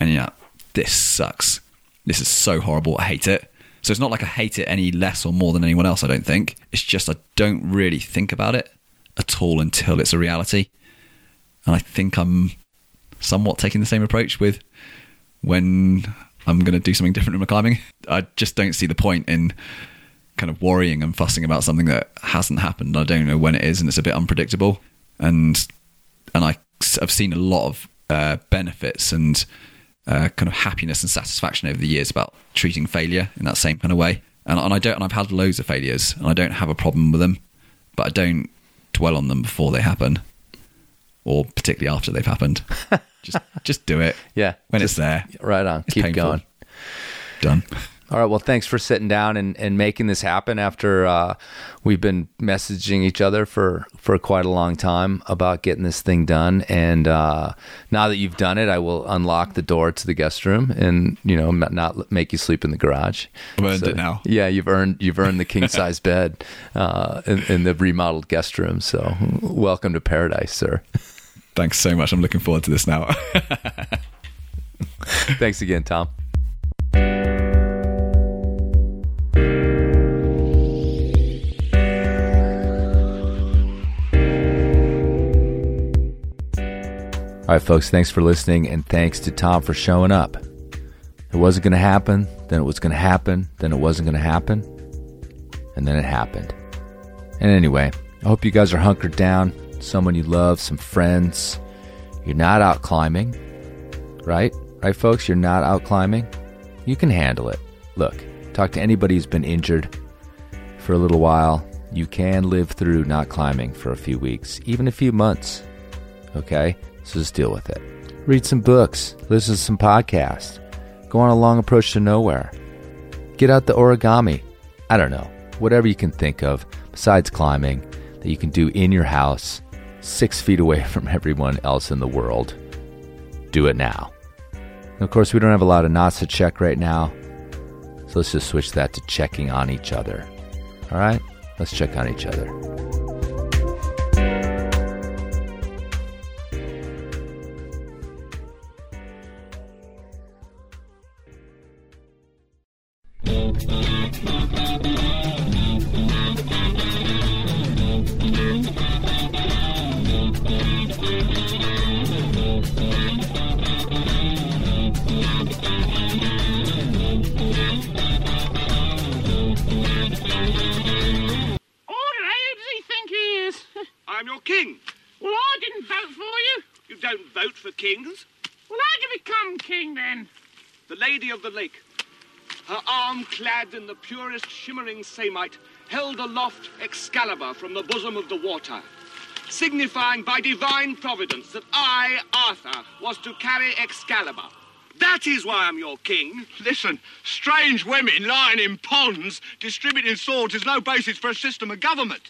And you're like, this sucks. This is so horrible. I hate it. So it's not like I hate it any less or more than anyone else, I don't think. It's just I don't really think about it at all until it's a reality. And I think I'm somewhat taking the same approach with when I'm going to do something different in my climbing. I just don't see the point in kind of worrying and fussing about something that hasn't happened. I don't know when it is, and it's a bit unpredictable. And I've seen a lot of benefits and kind of happiness and satisfaction over the years about treating failure in that same kind of way. And I've had loads of failures, and I don't have a problem with them, but I don't dwell on them before they happen, or particularly after they've happened. Just do it. Yeah. When it's there. Right on. It's keep painful. Going. Done. All right. Well, thanks for sitting down and making this happen after we've been messaging each other for quite a long time about getting this thing done. And now that you've done it, I will unlock the door to the guest room and, you know, not make you sleep in the garage. I've earned it now. Yeah, you've earned the king size bed in the remodeled guest room. So welcome to paradise, sir. Thanks so much. I'm looking forward to this now. Thanks again, Tom. All right, folks, thanks for listening, and thanks to Tom for showing up. It wasn't going to happen, then it was going to happen, then it wasn't going to happen, and then it happened. And anyway, I hope you guys are hunkered down. Someone you love, some friends, You're not out climbing, right? Right, folks? You're not out climbing. You can handle it. Look, talk to anybody who's been injured for a little while. You can live through not climbing for a few weeks, even a few months, okay? So just deal with it. Read some books. Listen to some podcasts. Go on a long approach to nowhere. Get out the origami. I don't know. Whatever you can think of besides climbing that you can do in your house 6 feet away from everyone else in the world. Do it now. And of course, we don't have a lot of knots to check right now. So let's just switch that to checking on each other. All right? Let's check on each other. King. Well, I didn't vote for you. You don't vote for kings. Well, how'd you become king, then? The Lady of the Lake, her arm clad in the purest shimmering samite, held aloft Excalibur from the bosom of the water, signifying by divine providence that I, Arthur, was to carry Excalibur. That is why I'm your king. Listen, strange women lying in ponds, distributing swords is no basis for a system of government.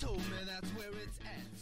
Told me that's where it's at.